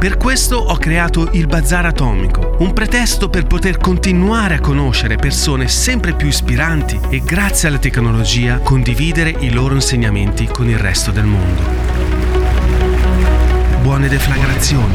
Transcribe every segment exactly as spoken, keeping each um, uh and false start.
Per questo ho creato il Bazar Atomico, un pretesto per poter continuare a conoscere persone sempre più ispiranti e, grazie alla tecnologia, condividere i loro insegnamenti con il resto del mondo. Buone deflagrazioni!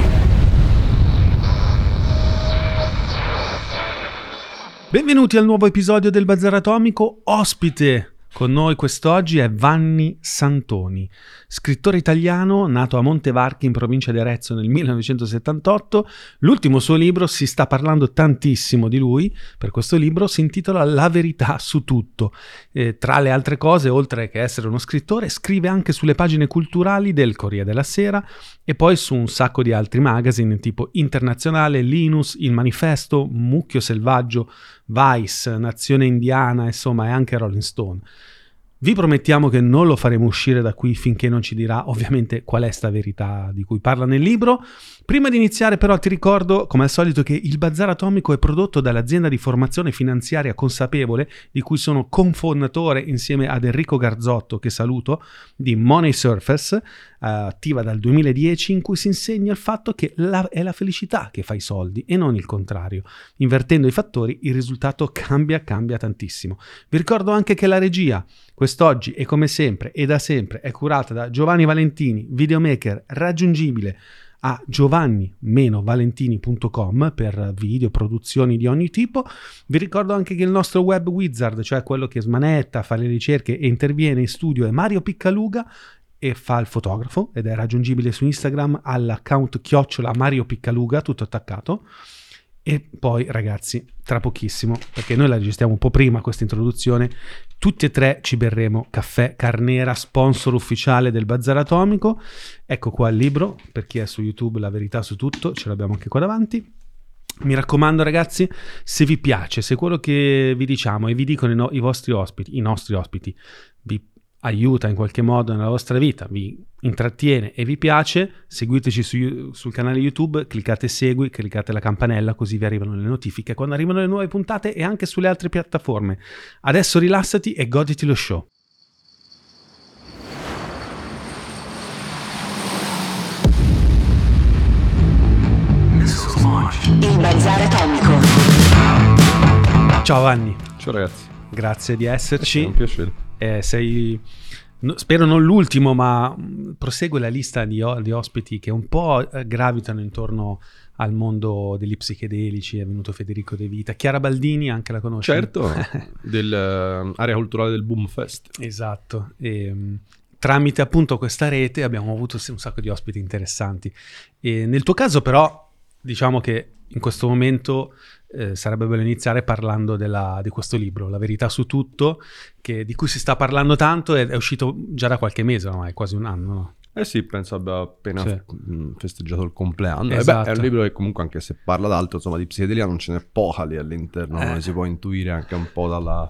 Benvenuti al nuovo episodio del Bazar Atomico. Ospite con noi quest'oggi è Vanni Santoni, scrittore italiano nato a Montevarchi in provincia di Arezzo nel millenovecentosettantotto. L'ultimo suo libro, si sta parlando tantissimo di lui per questo libro, si intitola La verità su tutto. Eh, tra le altre cose, oltre che essere uno scrittore, scrive anche sulle pagine culturali del Corriere della Sera e poi su un sacco di altri magazine tipo Internazionale, Linus, Il Manifesto, Mucchio Selvaggio, Vice, Nazione Indiana, insomma, e anche Rolling Stone. Vi promettiamo che non lo faremo uscire da qui finché non ci dirà ovviamente qual è sta verità di cui parla nel libro. Prima di iniziare però ti ricordo come al solito che il Bazar Atomico è prodotto dall'azienda di formazione finanziaria Consapevole, di cui sono cofondatore insieme ad Enrico Garzotto, che saluto, di Money Surfers, eh, attiva dal duemiladieci, in cui si insegna il fatto che la, è la felicità che fa i soldi e non il contrario. Invertendo i fattori il risultato cambia, cambia tantissimo. Vi ricordo anche che la regia quest'oggi e come sempre e da sempre è curata da Giovanni Valentini, videomaker raggiungibile a giovanni valentini punto com per video, produzioni di ogni tipo. Vi ricordo anche che il nostro web wizard, cioè quello che smanetta, fa le ricerche e interviene in studio, è Mario Piccaluga e fa il fotografo ed è raggiungibile su Instagram all'account chiocciola Mario Piccaluga, tutto attaccato. E poi ragazzi, tra pochissimo, perché noi la registriamo un po' prima questa introduzione, tutti e tre ci berremo Caffè Carnera, sponsor ufficiale del Bazar Atomico. Ecco qua il libro, per chi è su YouTube, La verità su tutto, ce l'abbiamo anche qua davanti. Mi raccomando ragazzi, se vi piace, se quello che vi diciamo e vi dicono i, no- i vostri ospiti, i nostri ospiti, vi aiuta in qualche modo nella vostra vita, vi intrattiene e vi piace, seguiteci su, sul canale YouTube, cliccate segui, cliccate la campanella così vi arrivano le notifiche quando arrivano le nuove puntate, e anche sulle altre piattaforme. Adesso rilassati e goditi lo show. Il Bazar Atomico. Ciao Vanni. Ciao ragazzi. Grazie di esserci. È un piacere. Eh, sei, no, spero non l'ultimo, ma prosegue la lista di, di ospiti che un po' gravitano intorno al mondo degli psichedelici. È venuto Federico De Vita, Chiara Baldini, anche la conosci? Certo, dell'area culturale del Boomfest. Esatto, e tramite appunto questa rete abbiamo avuto un sacco di ospiti interessanti. E nel tuo caso però diciamo che in questo momento Eh, sarebbe bello iniziare parlando della, di questo libro, La verità su tutto, che, di cui si sta parlando tanto, è, è uscito già da qualche mese, ormai, quasi un anno. No? Eh sì, penso abbia appena sì. f- festeggiato il compleanno. Esatto. Eh beh, è un libro che comunque, anche se parla d'altro, insomma, di psichedelia non ce n'è poca lì all'interno, eh. Si può intuire anche un po' dalla...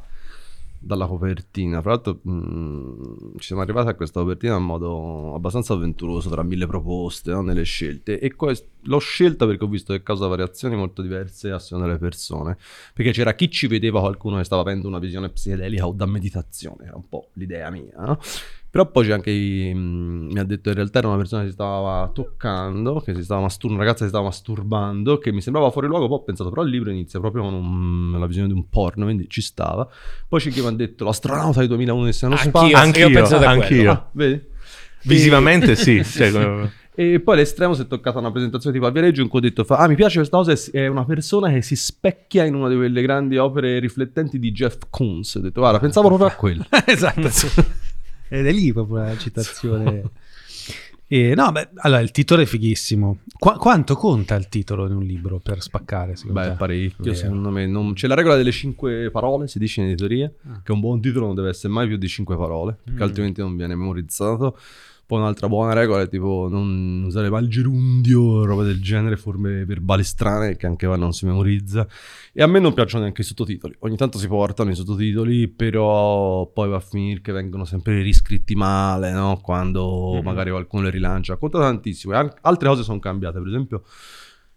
dalla copertina. Fra l'altro mh, ci siamo arrivati a questa copertina in modo abbastanza avventuroso, tra mille proposte, no? Nelle scelte, e quest- l'ho scelta perché ho visto che causa variazioni molto diverse a seconda delle persone, perché c'era chi ci vedeva qualcuno che stava avendo una visione psichedelica o da meditazione, era un po' l'idea mia, no? Però poi c'è anche chi mh, mi ha detto in realtà era una persona che si stava toccando, che si stava mastur- una ragazza che si stava masturbando, che mi sembrava fuori luogo. Poi ho pensato, però il libro inizia proprio con un, la visione di un porno, quindi ci stava. Poi c'è chi mi ha detto l'astronauta di duemilauno che si è uno spazio. Anch'io, anch'io, anch'io, anch'io. Ah, vedi? Visivamente e... sì. Cioè, come... E poi all'estremo si è toccata una presentazione tipo a Viareggio in cui ho detto, fa, ah mi piace questa cosa, è una persona che si specchia in una di quelle grandi opere riflettenti di Jeff Koons. Ho detto, guarda, ah, pensavo proprio a quello. Esatto. Ed è lì proprio la citazione. E, no, beh, allora il titolo è fighissimo. Qu- quanto conta il titolo di un libro per spaccare? Beh, te? Parecchio, eh. Secondo me non... c'è la regola delle cinque parole, si dice in editoria, ah. che un buon titolo non deve essere mai più di cinque parole, perché mm. altrimenti non viene memorizzato. Poi un'altra buona regola è tipo non usare mai il gerundio, roba del genere, forme verbali strane che anche non si memorizza. E a me non piacciono neanche i sottotitoli. Ogni tanto si portano i sottotitoli, però poi va a finire che vengono sempre riscritti male, no? Quando mm-hmm. magari qualcuno li rilancia. Conta tantissimo. E anche altre cose sono cambiate, per esempio...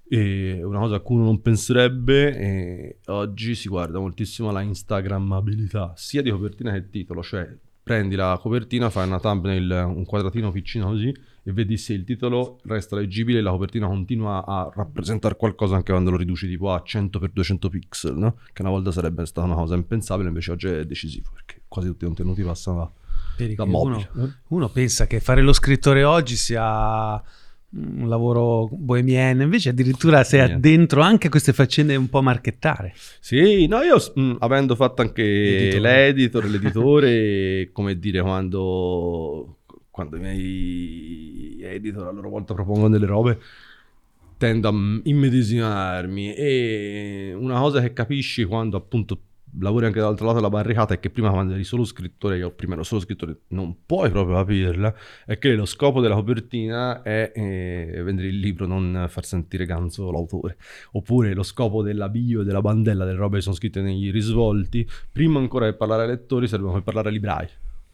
E una cosa a cui uno non penserebbe, e oggi si guarda moltissimo la instagrammabilità, sia di copertina che titolo, cioè prendi la copertina, fai una thumbnail, un quadratino piccino così, e vedi se il titolo resta leggibile e la copertina continua a rappresentare qualcosa anche quando lo riduci tipo a cento per duecento pixel, no? Che una volta sarebbe stata una cosa impensabile, invece oggi è decisivo perché quasi tutti i contenuti passano da, da mobile. Uno, uno pensa che fare lo scrittore oggi sia... un lavoro bohemiano, invece addirittura sei yeah. dentro anche a queste faccende un po' marchettare. Sì, no, io mh, avendo fatto anche l'editore. l'editor, l'editore, come dire, quando, quando i miei editor a loro volta propongono delle robe, tendo a immedesimarmi. E una cosa che capisci quando appunto lavori anche dall'altro lato della barricata è che prima, quando eri solo scrittore, io prima ero solo scrittore, non puoi proprio capirla, è che lo scopo della copertina è eh, vendere il libro, non far sentire ganzo l'autore, oppure lo scopo della bio e della bandella delle robe che sono scritte negli risvolti, prima ancora che parlare ai lettori servono per parlare ai librai.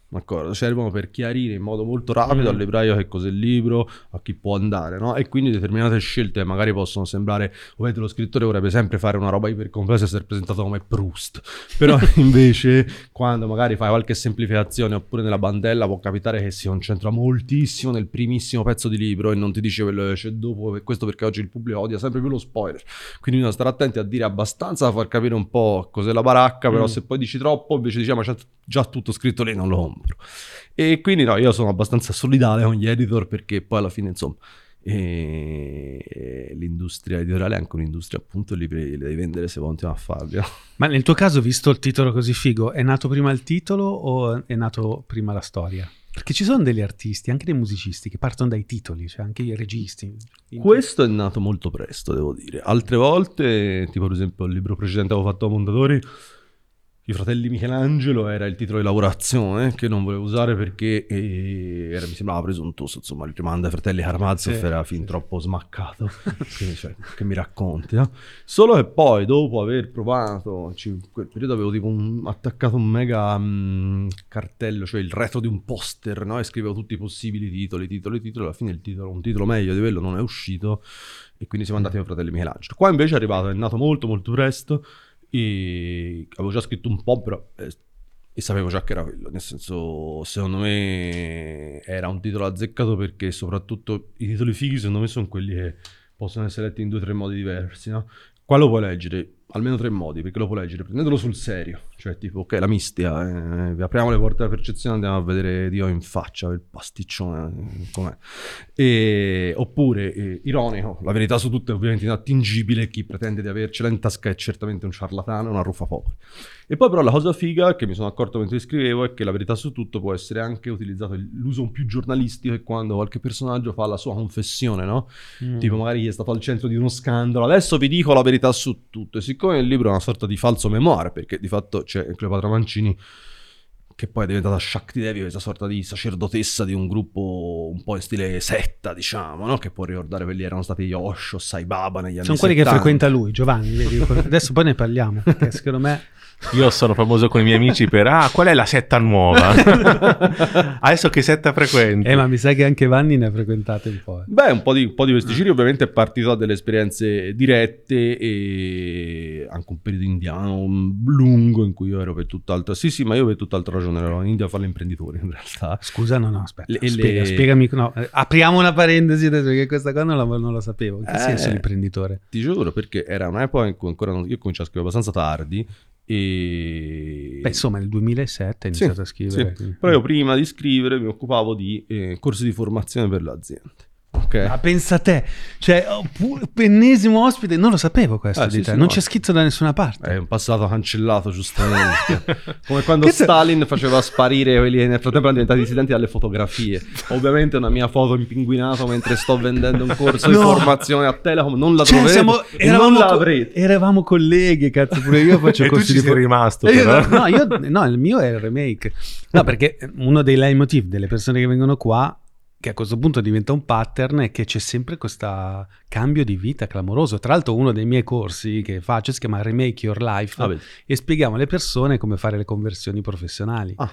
D'accordo? Servono per chiarire in modo molto rapido mm. al libraio che cos'è il libro, a chi può andare, no? E quindi determinate scelte magari possono sembrare, ovviamente lo scrittore vorrebbe sempre fare una roba ipercomplessa e essere presentato come Proust, però invece quando magari fai qualche semplificazione oppure nella bandella può capitare che si concentra moltissimo nel primissimo pezzo di libro e non ti dice quello che c'è dopo. Questo perché oggi il pubblico odia sempre più lo spoiler, quindi bisogna stare attenti a dire abbastanza da far capire un po' cos'è la baracca, però mm. se poi dici troppo invece diciamo c'è già tutto scritto lì, non lo compro. E quindi no, io sono abbastanza solidale con gli editor, perché poi alla fine insomma e... l'industria editoriale è anche un'industria, appunto, li, li devi vendere se continuano a farli, no? Ma nel tuo caso, visto il titolo così figo, è nato prima il titolo o è nato prima la storia? Perché ci sono degli artisti, anche dei musicisti, che partono dai titoli, cioè anche i registi. Questo è nato molto presto, devo dire. Altre volte, tipo per esempio il libro precedente avevo fatto a Mondadori, I fratelli Michelangelo, era il titolo di lavorazione che non volevo usare perché eh, era, mi sembrava presuntuoso, insomma, il rimando ai fratelli Karamazov sì, era fin sì. troppo smaccato, quindi, cioè, che mi racconti, no? Solo che poi, dopo aver provato, cioè, in quel periodo avevo tipo un, attaccato un mega mh, cartello, cioè il retro di un poster, no? E scrivevo tutti i possibili titoli, titoli, titoli, alla fine il titolo, un titolo meglio di quello non è uscito, e quindi siamo andati ai fratelli Michelangelo. Qua invece è arrivato, è nato molto molto presto, e avevo già scritto un po', però eh, e sapevo già che era quello, nel senso, secondo me era un titolo azzeccato, perché soprattutto i titoli fighi secondo me sono quelli che possono essere letti in due o tre modi diversi, no? Qua lo puoi leggere almeno tre modi, perché lo puoi leggere prendendolo sul serio, cioè tipo ok, la mistia, eh, vi apriamo le porte della percezione, andiamo a vedere Dio in faccia, il pasticcione com'è, e, oppure eh, ironico, la verità su tutto è ovviamente inattingibile, chi pretende di avercela in tasca è certamente un ciarlatano, una ruffapopoli. E poi però la cosa figa che mi sono accorto mentre scrivevo è che la verità su tutto può essere anche utilizzato, l'uso più giornalistico è quando qualche personaggio fa la sua confessione, no? Mm. Tipo magari chi è stato al centro di uno scandalo, adesso vi dico la verità su tutto, e siccome il libro è una sorta di falso memoir, perché di fatto c'è Cleopatra Mancini che poi è diventata Shakti Devi, questa sorta di sacerdotessa di un gruppo un po' in stile setta, diciamo, no? Che può ricordare quelli erano stati Osho, Sai Baba negli anni settanta. Sono quelli che frequenta lui, Giovanni, vedi? Adesso poi ne parliamo, perché secondo me... Io sono famoso con i miei amici per, ah, qual è la setta nuova? Adesso che setta frequenti? Eh, ma mi sa che anche Vanni ne ha frequentate un po'. Eh. Beh, un po' di, un po' di vesticini, ovviamente è partito da delle esperienze dirette e anche un periodo indiano lungo in cui io ero per tutt'altra, sì sì, ma io per tutt'altra ragione ero in India a fare l'imprenditore in realtà. Scusa, no no, aspetta, le, spiega, le... spiegami, no, apriamo una parentesi adesso perché questa qua non la, non la sapevo, in che eh, senso l'imprenditore? Ti giuro, perché era un'epoca in cui ancora non, io cominciavo a scrivere abbastanza tardi. E... Beh, insomma nel duemilasette ho iniziato sì, a scrivere sì. Però io prima di scrivere mi occupavo di eh, corsi di formazione per le aziende. Okay. Ma pensa te, cioè oh, pu- ennesimo ospite, non lo sapevo questo eh, di sì, te, sì, non no. C'è scritto da nessuna parte. È un passato cancellato giustamente, come quando Stalin se... faceva sparire quelli che nel frattempo erano diventati dissidenti dalle fotografie. Ovviamente una mia foto impinguinata mentre sto vendendo un corso no. di formazione a Telecom, non la cioè, troverete, siamo... eravamo, non la avrete. Co- eravamo colleghi, cazzo, pure io faccio corsi di formazione. rimasto io, no, io, no, il mio è il remake. No, perché uno dei leitmotiv delle persone che vengono qua, che a questo punto diventa un pattern, e che c'è sempre questo cambio di vita clamoroso. Tra l'altro uno dei miei corsi che faccio si chiama Remake Your Life ah, e spieghiamo alle persone come fare le conversioni professionali. Ah,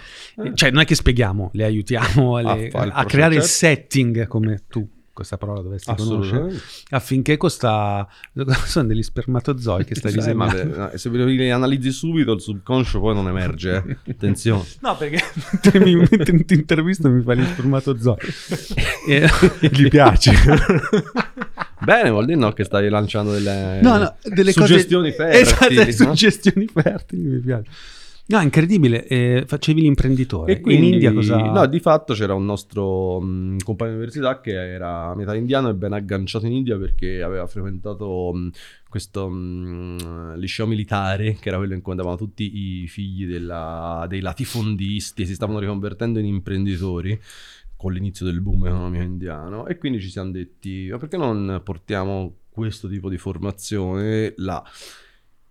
eh. Cioè non è che spieghiamo, le aiutiamo le, a, a creare il setting, come tu questa parola dovresti conoscere, affinché questa sono degli spermatozoi che stai disegnando. Se li analizzi subito il subconscio poi non emerge, eh. Attenzione. No, perché te mi, te, ti intervisto mi fai gli spermatozoi e gli piace. Bene, vuol dire no che stai lanciando delle, no, no, delle suggestioni cose, fertili, esatto, no? Suggestioni fertili, mi piace. No, incredibile, eh, facevi l'imprenditore. E quindi, in India cosa... No, di fatto c'era un nostro mh, compagno di università che era metà indiano e ben agganciato in India, perché aveva frequentato mh, questo mh, liceo militare, che era quello in cui andavano tutti i figli della, dei latifondisti e si stavano riconvertendo in imprenditori con l'inizio del boom economico indiano. E quindi ci siamo detti, ma perché non portiamo questo tipo di formazione là?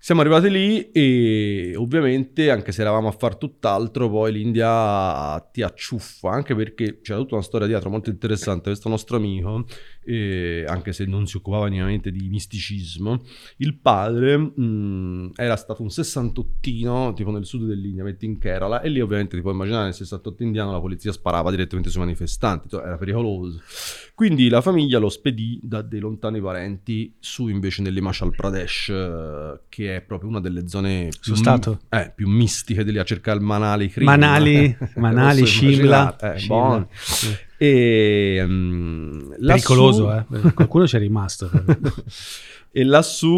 Siamo arrivati lì e ovviamente, anche se eravamo a far tutt'altro, poi l'India ti acciuffa, anche perché c'era tutta una storia dietro molto interessante. Questo nostro amico, eh, anche se non si occupava minimamente di misticismo, il padre mh, era stato un sessantottino, tipo nel sud dell'India, metti in Kerala, e lì ovviamente ti puoi immaginare, nel sessantotto indiano la polizia sparava direttamente sui manifestanti, cioè era pericoloso. Quindi la famiglia lo spedì da dei lontani parenti su, invece, nell'Himachal Pradesh, che è proprio una delle zone più, mi- eh, più mistiche delle, a cercare il Manali Krim, Manali, eh, Manali Shimla, eh, Shimla. E, um, pericoloso lassù... eh? Qualcuno c'è rimasto. E lassù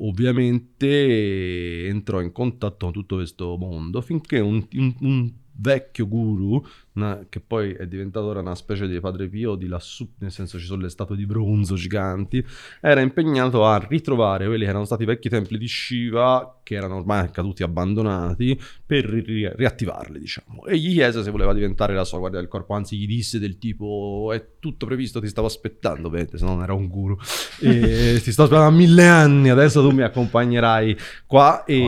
ovviamente entrò in contatto con tutto questo mondo, finché un, un, un vecchio guru, una, che poi è diventato ora una specie di Padre Pio di lassù, nel senso ci sono le statue di bronzo giganti, era impegnato a ritrovare quelli che erano stati i vecchi templi di Shiva, che erano ormai caduti, abbandonati, per ri- riattivarli, diciamo. E gli chiese se voleva diventare la sua guardia del corpo, anzi gli disse del tipo, è tutto previsto, ti stavo aspettando, se non era un guru, e ti sto aspettando a mille anni, adesso tu mi accompagnerai qua. E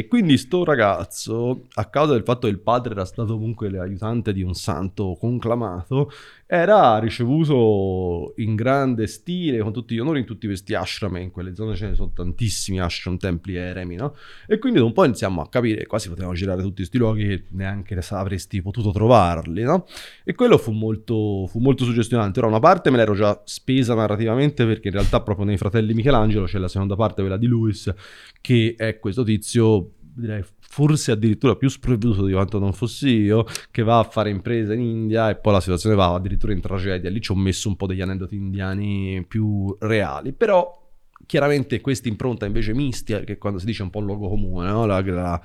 wow. Quindi sto ragazzo, a causa del fatto che il padre era stato comunque l'aiutante di un santo conclamato, era ricevuto in grande stile, con tutti gli onori, in tutti questi ashram, in quelle zone ce ne sono tantissimi ashram, templi, eremi, no? E quindi da un po' iniziamo a capire, quasi potevamo girare tutti questi luoghi che neanche avresti potuto trovarli, no? E quello fu molto, fu molto suggestionante. Ora, una parte me l'ero già spesa narrativamente, perché in realtà proprio nei Fratelli Michelangelo c'è la seconda parte, quella di Lewis, che è questo tizio, direi forse addirittura più sprovveduto di quanto non fossi io, che va a fare impresa in India e poi la situazione va addirittura in tragedia. Lì ci ho messo un po' degli aneddoti indiani più reali, però chiaramente questa impronta invece mistica, che quando si dice un po' il luogo comune, no? la, la,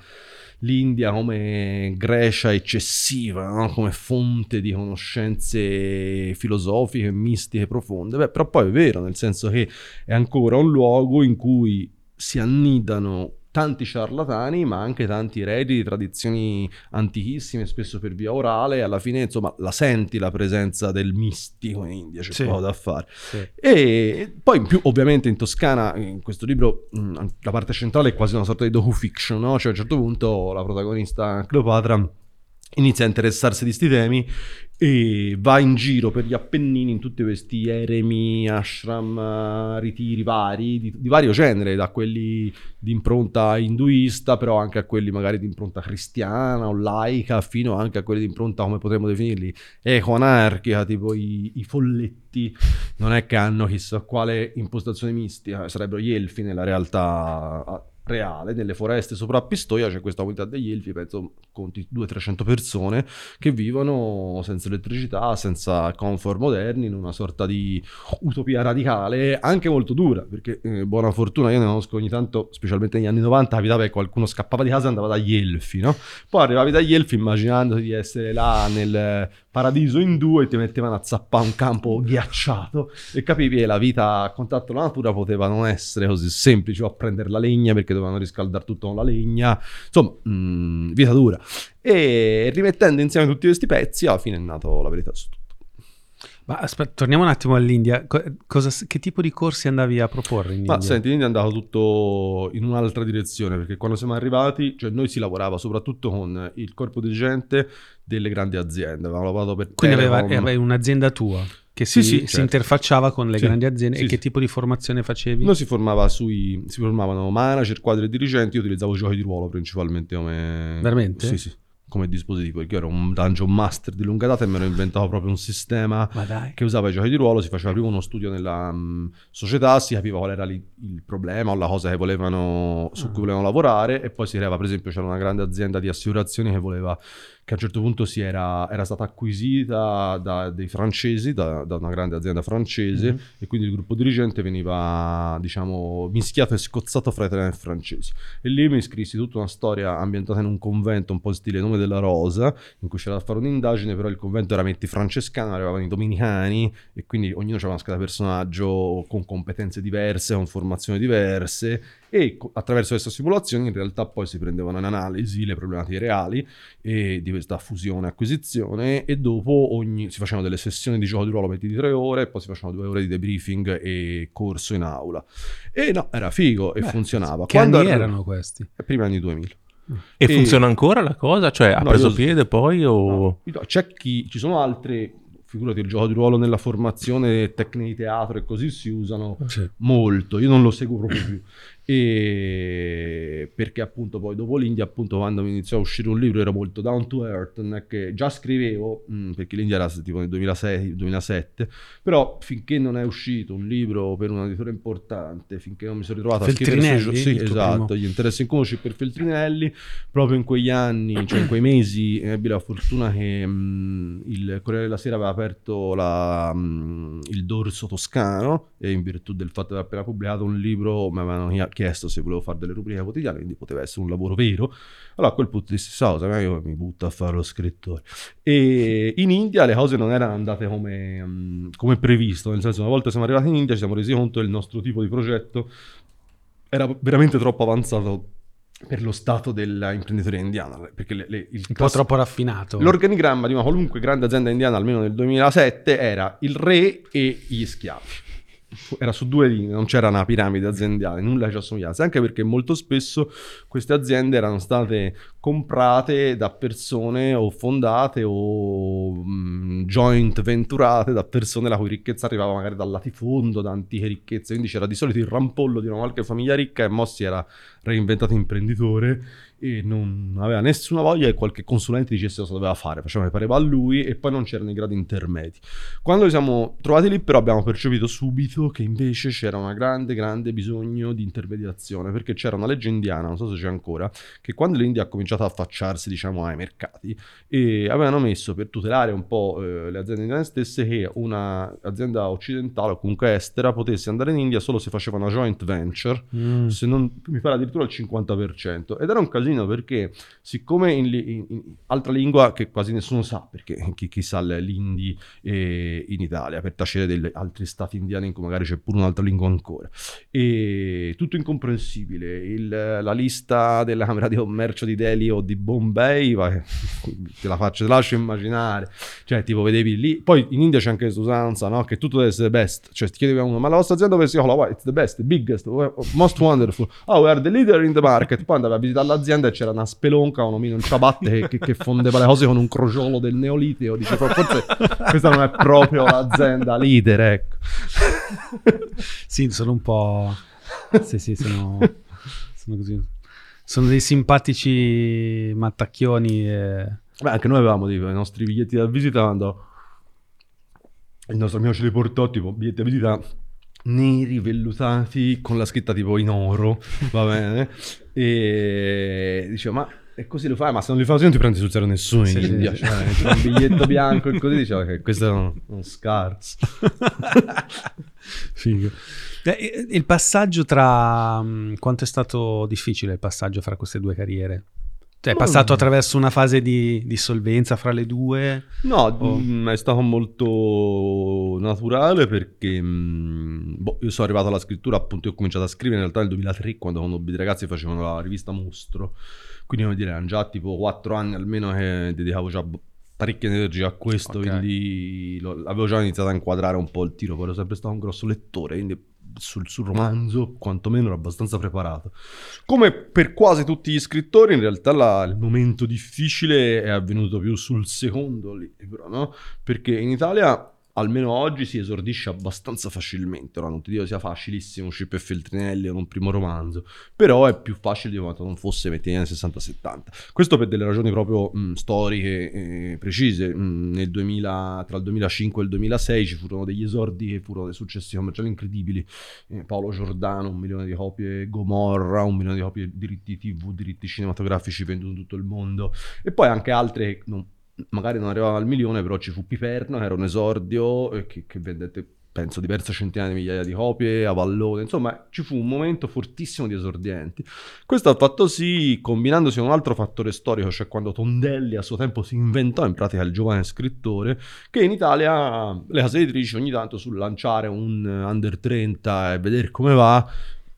l'India come Grecia eccessiva, no? Come fonte di conoscenze filosofiche, mistiche, profonde. Beh, però poi è vero, nel senso che è ancora un luogo in cui si annidano tanti ciarlatani, ma anche tanti eredi di tradizioni antichissime, spesso per via orale. Alla fine, insomma, la senti la presenza del mistico in India, c'è sì. poco da fare. Sì. E poi in più, ovviamente, in Toscana, in questo libro, la parte centrale è quasi una sorta di docufiction, no? Cioè, a un certo punto la protagonista Cleopatra inizia a interessarsi di sti temi e va in giro per gli Appennini in tutti questi eremi, ashram, ritiri vari, di, di vario genere, da quelli di impronta induista, però anche a quelli magari di impronta cristiana o laica, fino anche a quelli di impronta, come potremmo definirli, eco-anarchica, tipo i, i folletti. Non è che hanno chissà quale impostazione mistica, sarebbero gli elfi nella realtà reale. Nelle foreste sopra a Pistoia c'è questa comunità degli elfi, penso conti duecento trecento persone che vivono senza elettricità, senza comfort moderni, in una sorta di utopia radicale, anche molto dura, perché eh, buona fortuna, io ne conosco ogni tanto, specialmente negli anni novanta, capitava che qualcuno scappava di casa e andava dagli elfi, no? Poi arrivavi dagli elfi immaginandoti di essere là nel paradiso indù e ti mettevano a zappare un campo ghiacciato e capivi che la vita a contatto con la natura poteva non essere così semplice, o a prendere la legna perché dovevano riscaldare tutto con la legna, insomma mh, vita dura. E rimettendo insieme tutti questi pezzi alla fine è nato La Verità su Tutto. Ma aspetta, torniamo un attimo all'India. Cosa, che tipo di corsi andavi a proporre in India? Ma senti, l'India è andato tutto in un'altra direzione, perché quando siamo arrivati, cioè noi si lavorava soprattutto con il corpo dirigente delle grandi aziende, avevamo lavorato per quindi aveva, aveva un'azienda tua che si, sì, sì, si certo. interfacciava con le sì, grandi aziende sì, e che sì. tipo di formazione facevi? Noi si formava sui si formavano manager, quadri dirigenti. Io utilizzavo giochi di ruolo principalmente come veramente? Sì, sì. come dispositivo, perché io ero un dungeon master di lunga data e me ero inventato proprio un sistema che usava i giochi di ruolo. Si faceva prima uno studio nella um, società, si capiva qual era lì il problema o la cosa che volevano, su cui volevano lavorare, e poi si creava. Per esempio c'era una grande azienda di assicurazioni che voleva che a un certo punto si era, era stata acquisita da dei francesi, da, da una grande azienda francese, mm-hmm. e quindi il gruppo dirigente veniva, diciamo, mischiato e scozzato fra italiani e francesi. E lì mi iscrissi tutta una storia ambientata in un convento, un po' stile Nome della Rosa, in cui c'era da fare un'indagine, però il convento era metti francescano, arrivavano i dominicani, e quindi ognuno aveva una scheda personaggio con competenze diverse, con formazioni diverse, e attraverso questa simulazione in realtà poi si prendevano in analisi le problematiche reali e di questa fusione e acquisizione, e dopo ogni, si facevano delle sessioni di gioco di ruolo metti di tre ore, e poi si facevano due ore di debriefing e corso in aula. E no, era figo e Beh, funzionava. Che Quando anni erano questi? Prima anni duemila. E, e funziona ancora la cosa? Cioè ha no, preso io, piede poi o... No, c'è chi, ci sono altri... Figurati, il gioco di ruolo nella formazione, tecniche di teatro e così si usano sì. molto. Io non lo seguo proprio più. E perché appunto poi dopo l'India, appunto quando mi iniziò a uscire un libro, ero molto down to earth, che già scrivevo, mh, perché l'India era tipo nel duemilasei duemilasette, però finché non è uscito un libro per un editore importante, finché non mi sono ritrovato a scrivere su, sì, esatto, primo. Gli interessi in conosci per Feltrinelli, proprio in quegli anni, cioè in quei mesi ebbi la fortuna che mh, il Corriere della Sera aveva aperto la, mh, il dorso toscano, e in virtù del fatto che aveva appena pubblicato un libro mi avevano chiesto se volevo fare delle rubriche quotidiane, quindi poteva essere un lavoro vero. Allora a quel punto dissi, sa cosa, io mi butto a fare lo scrittore. E in India le cose non erano andate come, come previsto, nel senso, una volta siamo arrivati in India ci siamo resi conto che il nostro tipo di progetto era veramente troppo avanzato per lo stato dell'imprenditoria indiana, perché le, le, il un class- po' troppo raffinato. L'organigramma di una qualunque grande azienda indiana, almeno nel duemilasette, era il re e gli schiavi. Era su due linee, non c'era una piramide aziendale, nulla ci assomigliasse, anche perché molto spesso queste aziende erano state comprate da persone o fondate o mh, joint venturate da persone la cui ricchezza arrivava magari dal latifondo, da antiche ricchezze, quindi c'era di solito il rampollo di una qualche famiglia ricca e Mossi era reinventato imprenditore e non aveva nessuna voglia che qualche consulente dicesse cosa doveva fare, faceva che pareva a lui, e poi non c'erano i gradi intermedi. Quando ci siamo trovati lì però abbiamo percepito subito che invece c'era una grande grande bisogno di intermediazione, perché c'era una legge indiana, non so se c'è ancora, che quando l'India ha cominciato a affacciarsi, diciamo, ai mercati, e avevano messo per tutelare un po' eh, le aziende indiane stesse, che un'azienda occidentale o comunque estera potesse andare in India solo se faceva una joint venture, mm. se non mi pare addirittura il cinquanta per cento, ed era un casino casino, perché siccome in, in, in altra lingua che quasi nessuno sa, perché chi, chi sa l'indi eh, in Italia, per tacere degli altri stati indiani in cui magari c'è pure un'altra lingua ancora, e tutto incomprensibile, il, la lista della Camera di Commercio di Delhi o di Bombay, vai, te la faccio, te lascio immaginare, cioè tipo vedevi lì, poi in India c'è anche questa usanza, no? Che tutto deve essere the best, cioè ti chiedevi a uno, ma la vostra azienda dove si chiama? It's the best, the biggest, most wonderful, oh we are the leader in the market, poi andavi a visitare l'azienda e c'era una spelonca, un omino in ciabatte che, che fondeva le cose con un crogiolo del neolitico, dice forse questa non è proprio l'azienda leader, ecco. Sì, sono un po'... Sì, sì, sono, sono così. Sono dei simpatici mattacchioni. E... Beh, anche noi avevamo tipo, i nostri biglietti da visita, quando il nostro amico ce li portò, tipo biglietti da visita neri, vellutati, con la scritta tipo in oro, va bene? E diceva, ma... E così lo fai, ma se non li fai così non ti prendi sul serio nessuno. Sì, in India, sì, cioè, sì. C'è un biglietto bianco e così, diceva che questo è uno, uno scarso. Figo. Il passaggio tra... Quanto è stato difficile il passaggio fra queste due carriere? Cioè, è passato attraverso una fase di dissolvenza fra le due? No, o... è stato molto naturale, perché boh, io sono arrivato alla scrittura, appunto io ho cominciato a scrivere in realtà nel duemilatré, quando conobbi i ragazzi facevano la rivista Mostro, quindi come dire erano già tipo quattro anni almeno che dedicavo già parecchia energia a questo, okay. Quindi lo, avevo già iniziato a inquadrare un po' il tiro, poi ero sempre stato un grosso lettore, quindi Sul, sul romanzo quantomeno ero abbastanza preparato. Come per quasi tutti gli scrittori, in realtà la, il momento difficile è avvenuto più sul secondo libro, no? Perché in Italia, almeno oggi, si esordisce abbastanza facilmente. Ora non ti dico sia facilissimo uscire per Feltrinelli o un primo romanzo, però è più facile di quanto non fosse negli anni sessanta settanta. Questo per delle ragioni proprio mh, storiche eh, precise. Mh, nel duemila, tra il duemilacinque e il duemilasei ci furono degli esordi che furono dei successi commerciali incredibili. Eh, Paolo Giordano, un milione di copie, Gomorra, un milione di copie, diritti tivù, diritti cinematografici venduti in tutto il mondo, e poi anche altre che non... magari non arrivava al milione, però ci fu Piperno, che era un esordio che, che vendette penso diverse centinaia di migliaia di copie, Avallone, insomma ci fu un momento fortissimo di esordienti. Questo ha fatto sì, combinandosi a un altro fattore storico, cioè quando Tondelli a suo tempo si inventò in pratica il giovane scrittore, che in Italia le case editrici ogni tanto sul lanciare un under trenta e vedere come va,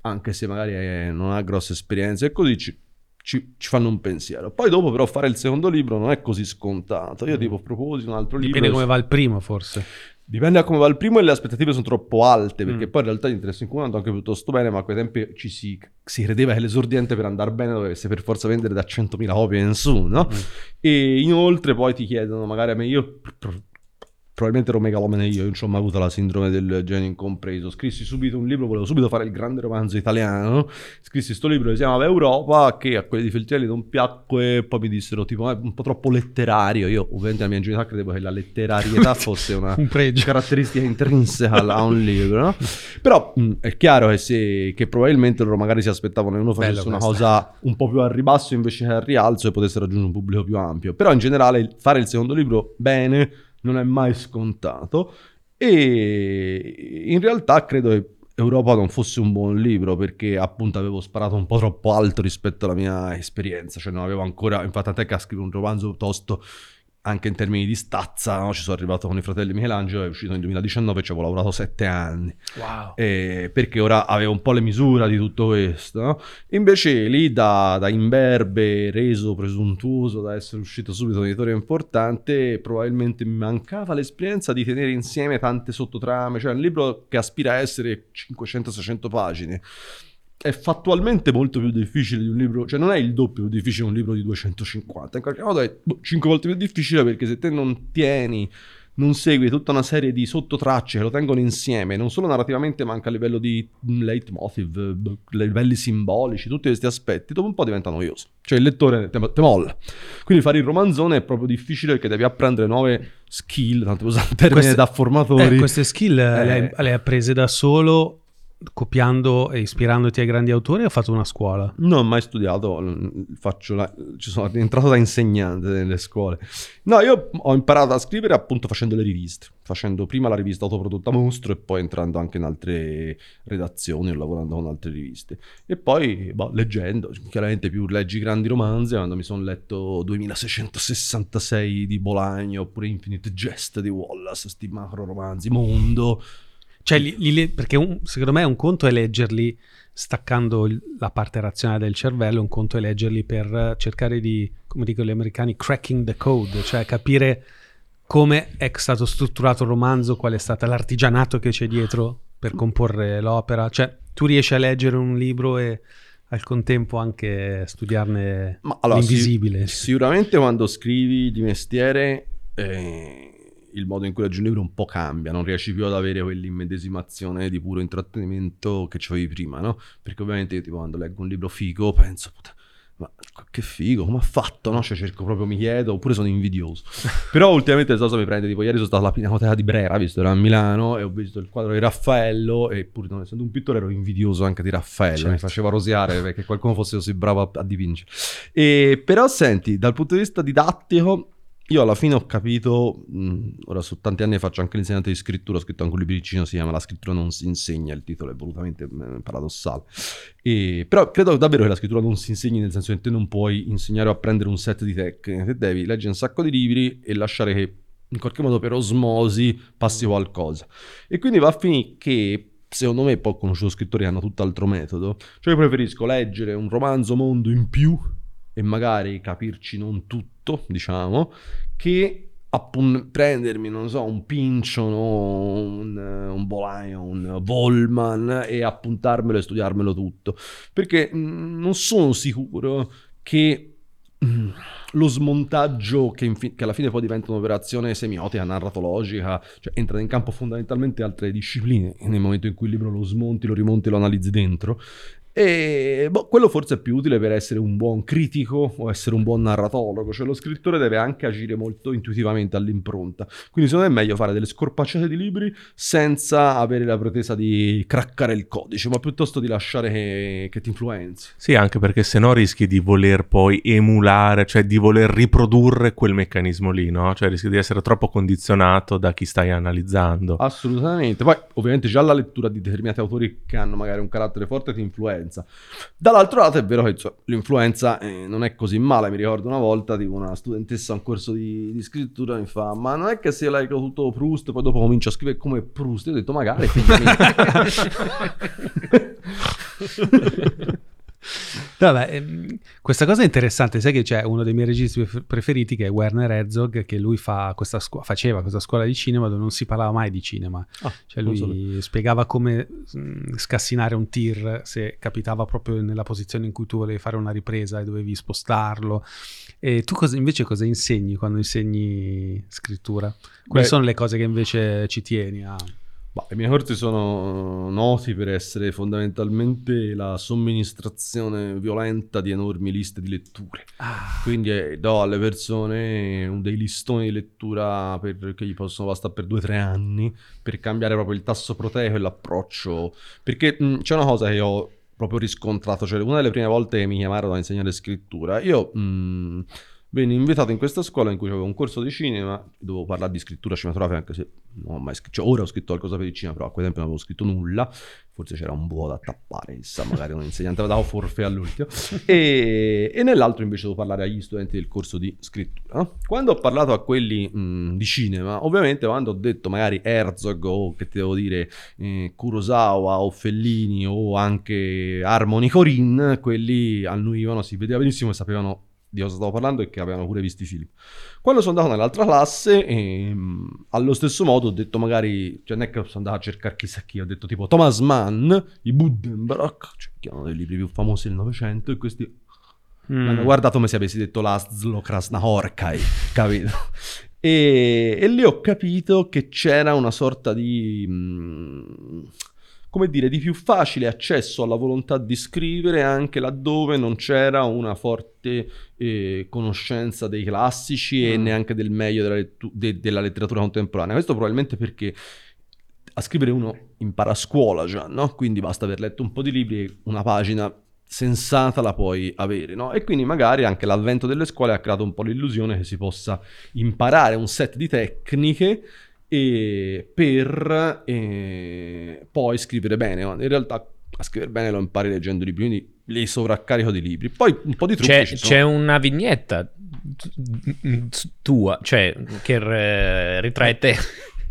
anche se magari è, non ha grosse esperienze e così, ci Ci, ci fanno un pensiero. Poi dopo però fare il secondo libro non è così scontato. Io tipo proposi un altro libro. Dipende come va il primo, forse. Dipende da come va il primo, e le aspettative sono troppo alte, perché mm. poi in realtà gli interessi in comune andò anche piuttosto bene, ma a quei tempi ci si, si credeva che l'esordiente per andare bene dovesse per forza vendere da centomila copie in su, no? Mm. E inoltre poi ti chiedono magari a me, io... probabilmente ero megalomane io, io non ho mai avuto la sindrome del genio incompreso. Scrissi subito un libro, volevo subito fare il grande romanzo italiano. Scrissi sto libro che si chiamava Europa, che a quelli di Feltrinelli non piacque, poi mi dissero tipo è un po' troppo letterario. Io ovviamente la mia ingenuità credevo che la letterarietà fosse una un caratteristica intrinseca a un libro, no? Però mh, è chiaro che, se, che probabilmente loro magari si aspettavano che uno facesse una cosa un po' più al ribasso invece che al rialzo e potesse raggiungere un pubblico più ampio. Però in generale fare il secondo libro bene non è mai scontato, e in realtà credo che Europa non fosse un buon libro, perché appunto avevo sparato un po' troppo alto rispetto alla mia esperienza, cioè non avevo ancora, infatti tant'è che a scrivere un romanzo tosto anche in termini di stazza, no? Ci sono arrivato con I fratelli Michelangelo, è uscito nel duemiladiciannove e ci avevo lavorato sette anni, wow. Eh, perché ora avevo un po' le misure di tutto questo, no? Invece lì da, da imberbe, reso presuntuoso da essere uscito subito un editore importante, probabilmente mi mancava l'esperienza di tenere insieme tante sottotrame, cioè un libro che aspira a essere cinquecento seicento pagine è fattualmente molto più difficile di un libro, cioè non è il doppio più difficile di un libro di duecentocinquanta, in qualche modo è cinque volte più difficile, perché se te non tieni, non segui tutta una serie di sottotracce che lo tengono insieme, non solo narrativamente ma anche a livello di leitmotiv, livelli simbolici, tutti questi aspetti, dopo un po' diventa noioso, cioè il lettore te, te molla. Quindi fare il romanzone è proprio difficile, perché devi apprendere nuove skill, tanto uso il termine queste, da formatori. Eh, queste skill eh, le hai apprese da solo copiando e ispirandoti ai grandi autori, o hai fatto una scuola? No, ho mai studiato, faccio la... ci sono rientrato da insegnante nelle scuole. No, io ho imparato a scrivere appunto facendo le riviste, facendo prima la rivista autoprodotta Mostro e poi entrando anche in altre redazioni o lavorando con altre riviste. E poi boh, leggendo, chiaramente più leggi grandi romanzi, quando mi sono letto duemilaseicentosessantasei di Bolaño oppure Infinite Jest di Wallace, sti macro romanzi, Mondo... Cioè, li, li, perché un, secondo me un conto è leggerli staccando il, la parte razionale del cervello, un conto è leggerli per cercare di, come dicono gli americani, cracking the code, cioè capire come è stato strutturato il romanzo, qual è stato l'artigianato che c'è dietro per comporre l'opera. Cioè, tu riesci a leggere un libro e al contempo anche studiarne Ma, allora, l'invisibile. Sic- sicuramente quando scrivi di mestiere... Eh... il modo in cui leggi un libro un po' cambia, non riesci più ad avere quell'immedesimazione di puro intrattenimento che c'avevi prima, no? Perché ovviamente io tipo quando leggo un libro figo penso, puta, ma che figo, come ha fatto, no? Cioè cerco proprio, mi chiedo, oppure sono invidioso. Però ultimamente cosa mi prende, tipo ieri sono stato alla Pinacoteca di Brera, visto era a Milano, e ho visto il quadro di Raffaello, e pur non essendo un pittore ero invidioso anche di Raffaello, certo. Mi faceva rosiare perché qualcuno fosse così bravo a, a dipingere. E, però senti, dal punto di vista didattico, io alla fine ho capito, mh, ora su tanti anni faccio anche l'insegnante di scrittura, ho scritto anche un libricino, si chiama La scrittura non si insegna, il titolo è volutamente mh, paradossale. E, però credo davvero che la scrittura non si insegni, nel senso che te non puoi insegnare o apprendere un set di tecniche, te devi leggere un sacco di libri e lasciare che in qualche modo per osmosi passi qualcosa. E quindi va a finire che... secondo me poi ho conosciuto scrittori che hanno tutt'altro metodo, cioè io preferisco leggere un romanzo mondo in più e magari capirci non tutto, diciamo, che appun- prendermi, non so, un Pynchon, un, un Bolaño, un Volman e appuntarmelo e studiarmelo tutto, perché mh, non sono sicuro che mh, lo smontaggio che, infi- che alla fine poi diventa un'operazione semiotica, narratologica, cioè entra in campo fondamentalmente altre discipline nel momento in cui il libro lo smonti, lo rimonti, lo analizzi dentro. E boh, quello forse è più utile per essere un buon critico o essere un buon narratologo, cioè lo scrittore deve anche agire molto intuitivamente all'impronta, quindi secondo me è meglio fare delle scorpacciate di libri senza avere la pretesa di craccare il codice, ma piuttosto di lasciare che, che ti influenzi. Sì, anche perché sennò rischi di voler poi emulare, cioè di voler riprodurre quel meccanismo lì, no? Cioè rischi di essere troppo condizionato da chi stai analizzando. Assolutamente, poi ovviamente già la lettura di determinati autori che hanno magari un carattere forte ti influenza. Dall'altro lato è vero che cioè, l'influenza eh, non è così male. Mi ricordo una volta tipo una studentessa a un corso di, di scrittura mi fa, ma non è che se leggo tutto Proust poi dopo comincio a scrivere come Proust? Io ho detto magari. Vabbè, ehm, questa cosa è interessante. Sai che c'è uno dei miei registi preferiti che è Werner Herzog, che lui fa questa scu- faceva questa scuola di cinema dove non si parlava mai di cinema. Ah, cioè lui so. spiegava come mh, scassinare un tir se capitava proprio nella posizione in cui tu volevi fare una ripresa e dovevi spostarlo. E tu cosa, invece cosa insegni quando insegni scrittura? Quali Beh, sono le cose che invece ci tieni a... Bah, i miei corsi sono noti per essere fondamentalmente la somministrazione violenta di enormi liste di letture. Ah. Quindi eh, do alle persone dei listoni di lettura per, che gli possono bastare per due o tre anni per cambiare proprio il tasso proteico e l'approccio. Perché mh, c'è una cosa che ho proprio riscontrato, cioè una delle prime volte che mi chiamarono a insegnare scrittura, io... Mh, Venne invitato in questa scuola in cui avevo un corso di cinema, dovevo parlare di scrittura cinematografica, anche se non ho mai scritto, cioè ora ho scritto qualcosa per il cinema, però a quel tempo non avevo scritto nulla, forse c'era un buco da tappare, chissà, magari un insegnante dava forfè all'ultimo, e, e nell'altro invece dovevo parlare agli studenti del corso di scrittura. Quando ho parlato a quelli mh, di cinema, ovviamente quando ho detto magari Herzog o che ti devo dire eh, Kurosawa o Fellini o anche Harmony Corinne, quelli annuivano, si vedeva benissimo e sapevano di cosa stavo parlando e che avevano pure visti i film. Quando sono andato nell'altra classe ehm, allo stesso modo ho detto magari, cioè non è che sono andato a cercare chissà chi, ho detto tipo Thomas Mann, i Buddenbrock, cioè che erano dei libri più famosi del Novecento, e questi mm. hanno guardato come se avessi detto László Krasznahorkai, capito? E, e lì ho capito che c'era una sorta di... Mh, come dire, di più facile accesso alla volontà di scrivere anche laddove non c'era una forte eh, conoscenza dei classici mm. e neanche del meglio della, lettu- de- della letteratura contemporanea. Questo probabilmente perché a scrivere uno impara a scuola già, no? Quindi basta aver letto un po' di libri e una pagina sensata la puoi avere, no? E quindi magari anche l'avvento delle scuole ha creato un po' l'illusione che si possa imparare un set di tecniche e per e poi scrivere bene, no? In realtà a scrivere bene lo impari leggendo libri, quindi li sovraccarico di libri. Poi un po' di trucchi c'è, ci sono. C'è una vignetta tua, cioè, che ritrae te.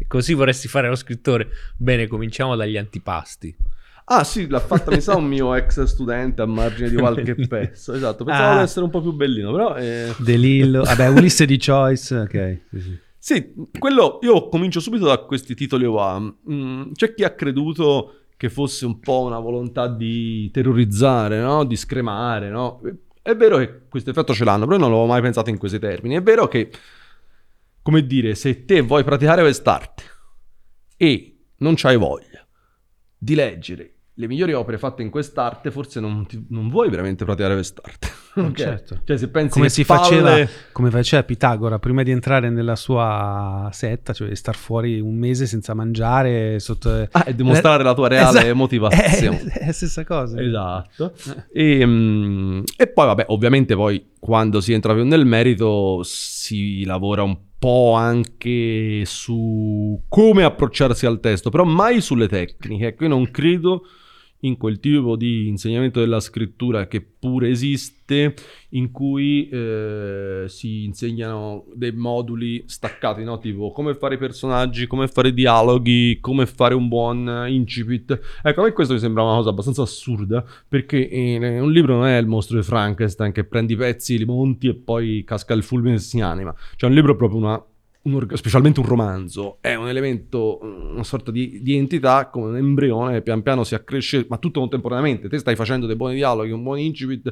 Così vorresti fare lo scrittore. Bene, cominciamo dagli antipasti. Ah sì, l'ha fatta, mi sa, un mio ex studente a margine di qualche pezzo. Esatto, pensavo ah. di essere un po' più bellino, però... Eh... De Lillo, vabbè, Ulisse di Joyce, ok. Sì, sì. Sì, quello, io comincio subito da questi titoli qua. Mm, c'è chi ha creduto che fosse un po' una volontà di terrorizzare, no? Di scremare, no? È vero che questo effetto ce l'hanno, però io non l'avevo mai pensato in questi termini. È vero che, come dire, se te vuoi praticare quest'arte e non c'hai voglia di leggere le migliori opere fatte in quest'arte, forse non, ti, non vuoi veramente praticare quest'arte. Okay. Certo. Cioè, se pensi come si palle... faceva, come faceva Pitagora prima di entrare nella sua setta, cioè star fuori un mese senza mangiare sotto... ah, e dimostrare eh, la tua reale esatto, motivazione. È la stessa cosa. Esatto. Eh. E, mh, e poi, vabbè, ovviamente poi quando si entra più nel merito si lavora un po' anche su come approcciarsi al testo, però mai sulle tecniche. Ecco, io non credo in quel tipo di insegnamento della scrittura che pure esiste, in cui eh, si insegnano dei moduli staccati, no? Tipo come fare i personaggi, come fare i dialoghi, come fare un buon incipit. Ecco, a me questo mi sembra una cosa abbastanza assurda, perché eh, un libro non è il mostro di Frankenstein che prendi i pezzi, li monti e poi casca il fulmine e si anima. Cioè un libro è proprio una... Un org- specialmente un romanzo è un elemento, una sorta di, di entità come un embrione che pian piano si accresce, ma tutto contemporaneamente. Te stai facendo dei buoni dialoghi, un buon incipit,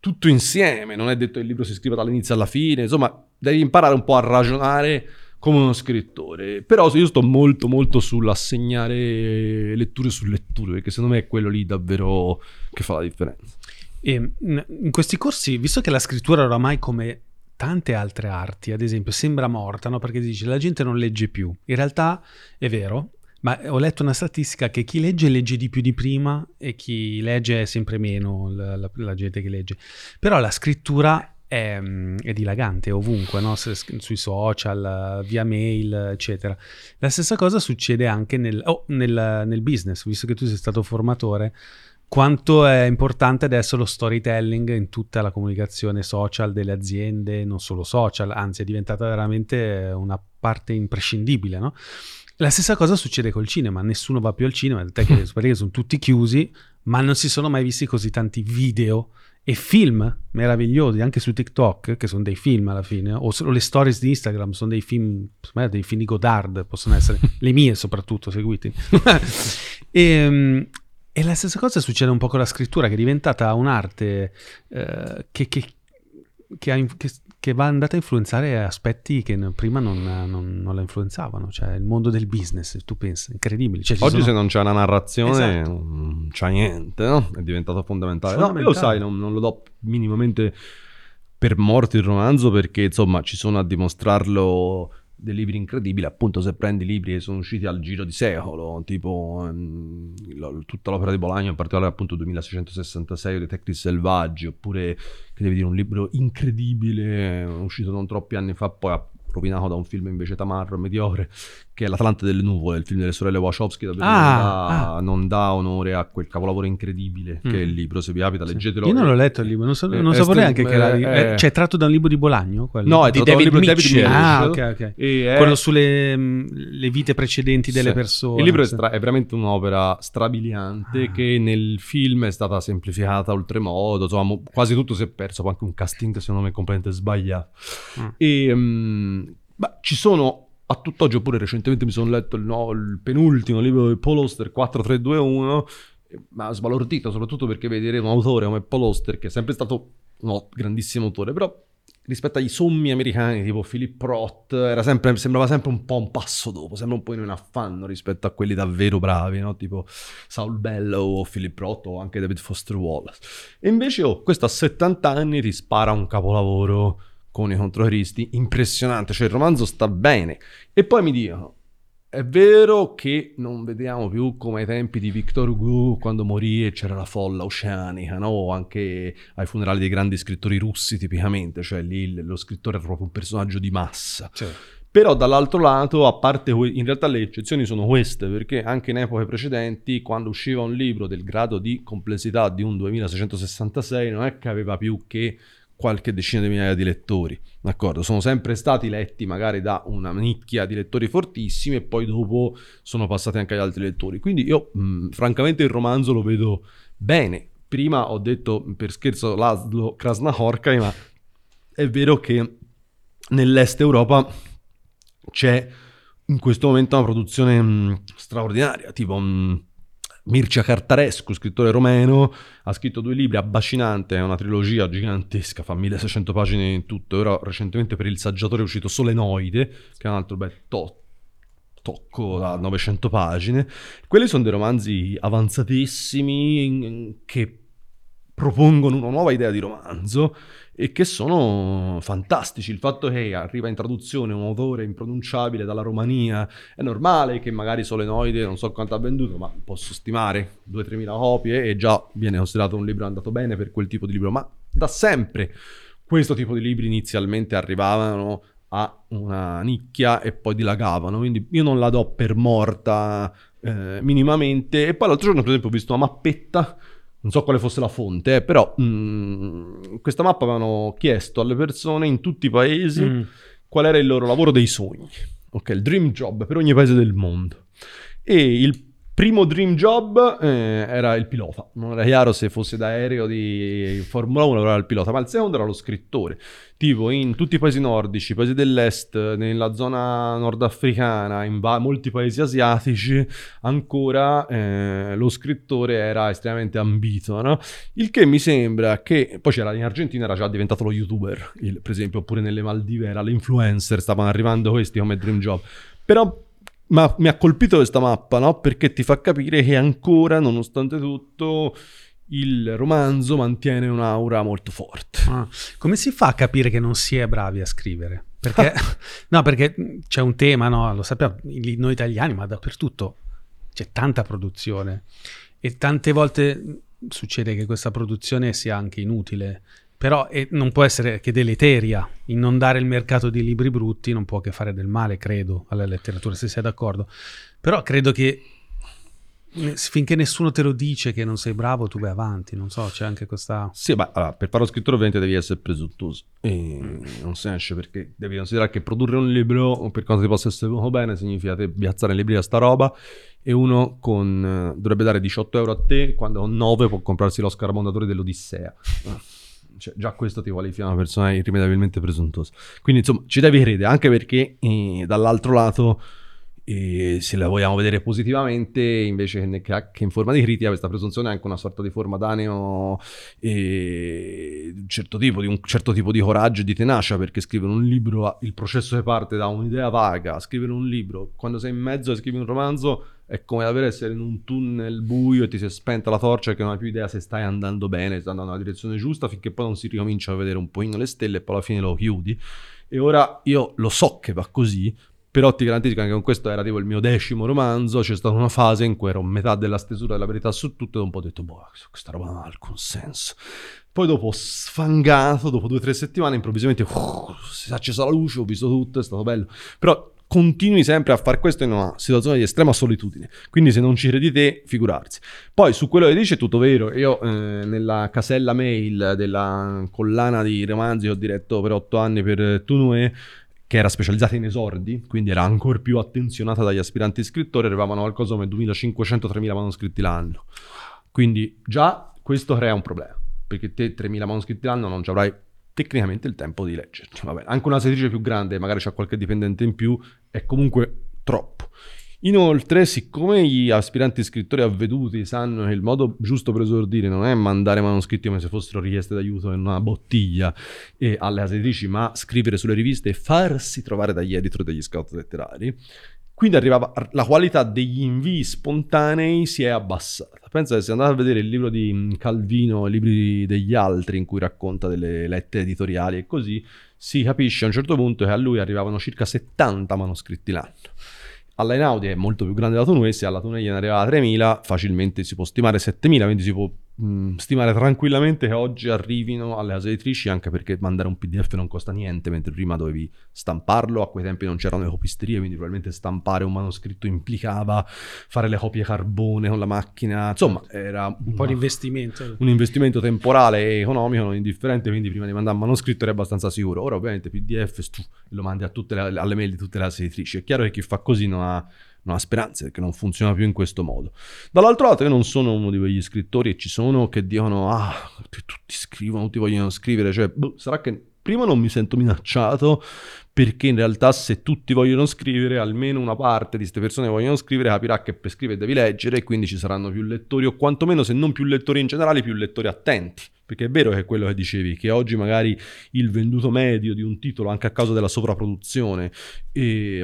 tutto insieme. Non è detto che il libro si scriva dall'inizio alla fine. Insomma, devi imparare un po' a ragionare come uno scrittore. Però io sto molto molto sull'assegnare letture su letture, perché secondo me è quello lì davvero che fa la differenza. E in questi corsi, visto che la scrittura oramai, come tante altre arti, ad esempio, sembra morta, no? Perché si dice la gente non legge più. In realtà è vero, ma ho letto una statistica che chi legge legge di più di prima e chi legge è sempre meno la, la, la gente che legge. Però la scrittura è, è dilagante ovunque, no? Sui social, via mail, eccetera. La stessa cosa succede anche nel, oh, nel, nel business, visto che tu sei stato formatore. Quanto è importante adesso lo storytelling in tutta la comunicazione social delle aziende, non solo social, anzi è diventata veramente una parte imprescindibile, no? La stessa cosa succede col cinema, nessuno va più al cinema, perché sono tutti chiusi, ma non si sono mai visti così tanti video e film meravigliosi, anche su TikTok, che sono dei film alla fine, o le stories di Instagram sono dei film, dei film di Godard, possono essere, le mie soprattutto, seguiti. e... E la stessa cosa succede un po' con la scrittura, che è diventata un'arte eh, che, che, che, ha, che, che va andata a influenzare aspetti che prima non, non, non la influenzavano. Cioè il mondo del business, tu pensi, incredibile. Cioè, oggi sono... se non c'è una narrazione, esatto, non c'è niente, no? È diventato fondamentale. fondamentale. No, io lo sai, non, non lo do minimamente per morto il romanzo, perché insomma ci sono a dimostrarlo... dei libri incredibili, appunto, se prendi libri che sono usciti al giro di secolo, tipo mh, tutta l'opera di Bolaño, in particolare appunto duemilaseicentosessantasei o dei Tecnici Selvaggi, oppure, che devi dire, un libro incredibile uscito non troppi anni fa, poi rovinato da un film invece tamarro, mediocre, che è L'Atlante delle nuvole, il film delle sorelle Wachowski, davvero ah, non, dà, ah. non dà onore a quel capolavoro incredibile mm. che è il libro. Se vi capita, sì, leggetelo. Io non l'ho letto il libro, non, so, eh, non sapevo neanche eh, che era eh, eh. Cioè, tratto da un libro di Bolaño? Quello? No, è di David Mitchell. Ah, ok, ok. E quello è... sulle mh, le vite precedenti delle sì. persone. Il libro sì. è, stra- è veramente un'opera strabiliante ah. che nel film è stata semplificata oltremodo, insomma, quasi tutto si è perso, anche un casting secondo me completamente sbagliato. Mm. E... Mh, ma ci sono a tutt'oggi, oppure recentemente mi sono letto il, no, il penultimo libro di Paul Auster, quattro tre due uno, ma sbalordito soprattutto perché vedere un autore come Paul Auster, che è sempre stato un grandissimo autore, però rispetto agli sommi americani tipo Philip Roth era sempre, sembrava sempre un po' un passo dopo, sembra un po' in un affanno rispetto a quelli davvero bravi, no? Tipo Saul Bellow o Philip Roth o anche David Foster Wallace. E invece oh, questo a settanta anni ti spara un capolavoro con i controristi impressionante, cioè il romanzo sta bene. E poi mi dicono È vero che non vediamo più come ai tempi di Victor Hugo, quando morì e c'era la folla oceanica, no? Anche ai funerali dei grandi scrittori russi tipicamente, cioè lì lo scrittore era proprio un personaggio di massa. Certo. Però dall'altro lato, a parte, in realtà le eccezioni sono queste, perché anche in epoche precedenti, quando usciva un libro del grado di complessità di un duemilaseicentosessantasei, non è che aveva più che qualche decina di migliaia di lettori, d'accordo? Sono sempre stati letti magari da una nicchia di lettori fortissimi e poi dopo sono passati anche agli altri lettori. Quindi io mh, francamente il romanzo lo vedo bene. Prima ho detto per scherzo Laszlo Krasznahorkai, ma è vero che nell'est Europa c'è in questo momento una produzione mh, straordinaria, tipo... Mh, Mircea Cartarescu, scrittore romeno, ha scritto due libri, Abbacinante, è una trilogia gigantesca, fa milleseicento pagine in tutto. Ora recentemente per il Saggiatore è uscito Solenoide, che è un altro bel to- tocco da novecento pagine. Quelli sono dei romanzi avanzatissimi in- in- che propongono una nuova idea di romanzo e che sono fantastici. Il fatto che arriva in traduzione un autore impronunciabile dalla Romania, è normale che magari Solenoide non so quanto ha venduto, ma posso stimare due-tre mila copie e già viene considerato un libro andato bene per quel tipo di libro. Ma da sempre questo tipo di libri inizialmente arrivavano a una nicchia e poi dilagavano, quindi io non la do per morta eh, minimamente. E poi l'altro giorno per esempio ho visto una mappetta, non so quale fosse la fonte, eh, però mh, questa mappa avevano chiesto alle persone in tutti i paesi mm. qual era il loro lavoro dei sogni. Ok, il dream job per ogni paese del mondo. E il primo dream job eh, era il pilota. Non era chiaro se fosse da aereo di Formula uno, era il pilota, ma il secondo era lo scrittore. Tipo in tutti i paesi nordici, paesi dell'est, nella zona nordafricana, in va- molti paesi asiatici, ancora eh, lo scrittore era estremamente ambito, no? Il che mi sembra che... Poi c'era in Argentina, era già diventato lo youtuber, il, per esempio, oppure nelle Maldive era l'influencer, stavano arrivando questi come dream job. Però... Ma mi ha colpito questa mappa, no? Perché ti fa capire che ancora, nonostante tutto, il romanzo mantiene un'aura molto forte. Ah, come si fa a capire che non si è bravi a scrivere? Perché, no, perché c'è un tema, no? Lo sappiamo, noi italiani, ma dappertutto c'è tanta produzione e tante volte succede che questa produzione sia anche inutile. Però eh, non può essere che deleteria. Inondare il mercato di libri brutti non può che fare del male, credo, alla letteratura, se sei d'accordo. Però credo che finché nessuno te lo dice che non sei bravo, tu vai avanti. Non so, c'è anche questa... Sì, ma allora, per fare lo scrittore ovviamente devi essere presuntuoso. E non si esce, perché devi considerare che produrre un libro, per quanto ti possa essere poco bene, significa te piazzare in libreria sta roba e uno con dovrebbe dare diciotto euro a te, quando con nove può comprarsi l'Oscar Mondadori dell'Odissea. Cioè, già questo ti qualifica una persona irrimediabilmente presuntuosa. Quindi insomma ci devi credere, anche perché eh, dall'altro lato eh, se la vogliamo vedere positivamente, invece che in forma di critica, questa presunzione è anche una sorta di forma d'animo eh, di un certo tipo, di un certo tipo di coraggio e di tenacia, perché scrivere un libro, il processo che parte da un'idea vaga, scrivere un libro quando sei in mezzo e scrivi un romanzo è come davvero essere in un tunnel buio e ti si è spenta la torcia e che non hai più idea se stai andando bene, se stai andando nella direzione giusta, finché poi non si ricomincia a vedere un pochino le stelle e poi alla fine lo chiudi. E ora io lo so che va così, però ti garantisco anche con questo era tipo il mio decimo romanzo, c'è stata una fase in cui ero metà della stesura della Verità su Tutto e un po' ho detto boh, questa roba non ha alcun senso. Poi dopo ho sfangato, dopo due o tre settimane improvvisamente uh, si è accesa la luce, ho visto tutto, è stato bello. Però continui sempre a far questo in una situazione di estrema solitudine, quindi se non ci credi te, figurarsi. Poi su quello che dice è tutto vero. Io eh, nella casella mail della collana di romanzi che ho diretto per otto anni per Tunue, che era specializzata in esordi, quindi era ancora più attenzionata dagli aspiranti scrittori, arrivavano qualcosa come duemilacinquecento a tremila manoscritti l'anno, quindi già questo crea un problema, perché te tremila manoscritti l'anno non ci avrai tecnicamente il tempo di leggerci. Vabbè, anche una setrice più grande, magari c'ha qualche dipendente in più, è comunque troppo. Inoltre, siccome gli aspiranti scrittori avveduti sanno che il modo giusto per esordire non è mandare manoscritti come se fossero richieste d'aiuto in una bottiglia e alle asetrici, ma scrivere sulle riviste e farsi trovare dagli editor e dagli scout letterari, quindi arrivava la qualità degli invii spontanei si è abbassata. Pensa che se andate a vedere il libro di Calvino, i libri degli altri in cui racconta delle lettere editoriali e così, si capisce a un certo punto che a lui arrivavano circa settanta manoscritti l'anno. alla Einaudi è molto più grande della Tonuese, alla Tonuese ne arriva a tremila, facilmente si può stimare settemila, quindi si può mh, stimare tranquillamente che oggi arrivino alle case editrici, anche perché mandare un P D F non costa niente, mentre prima dovevi stamparlo, a quei tempi non c'erano le copisterie, quindi probabilmente stampare un manoscritto implicava fare le copie carbone con la macchina, insomma era un una, po' di investimento, un investimento temporale e economico non indifferente, quindi prima di mandare un manoscritto era abbastanza sicuro. Ora ovviamente P D F stu, lo mandi a tutte le, alle mail di tutte le case editrici, è chiaro che chi fa così non ha, non ha speranze, perché non funziona più in questo modo. Dall'altro lato io non sono uno di quegli scrittori, ci sono che dicono ah tutti scrivono, tutti vogliono scrivere, cioè boh, sarà che prima non mi sento minacciato, perché in realtà se tutti vogliono scrivere, almeno una parte di queste persone che vogliono scrivere capirà che per scrivere devi leggere, e quindi ci saranno più lettori, o quantomeno se non più lettori in generale, più lettori attenti. Perché è vero che è quello che dicevi, che oggi magari il venduto medio di un titolo, anche a causa della sovrapproduzione, è,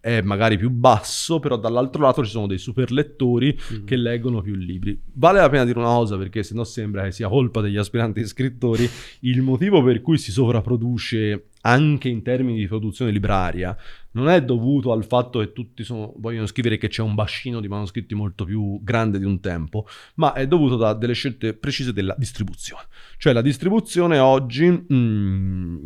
è magari più basso, però dall'altro lato ci sono dei super lettori mm. che leggono più libri. Vale la pena dire una cosa, perché sennò sembra che sia colpa degli aspiranti scrittori, il motivo per cui si sovrapproduce anche in termini di produzione libraria non è dovuto al fatto che tutti sono, vogliono scrivere, che c'è un bacino di manoscritti molto più grande di un tempo, ma è dovuto da delle scelte precise della distribuzione. Cioè la distribuzione oggi mm,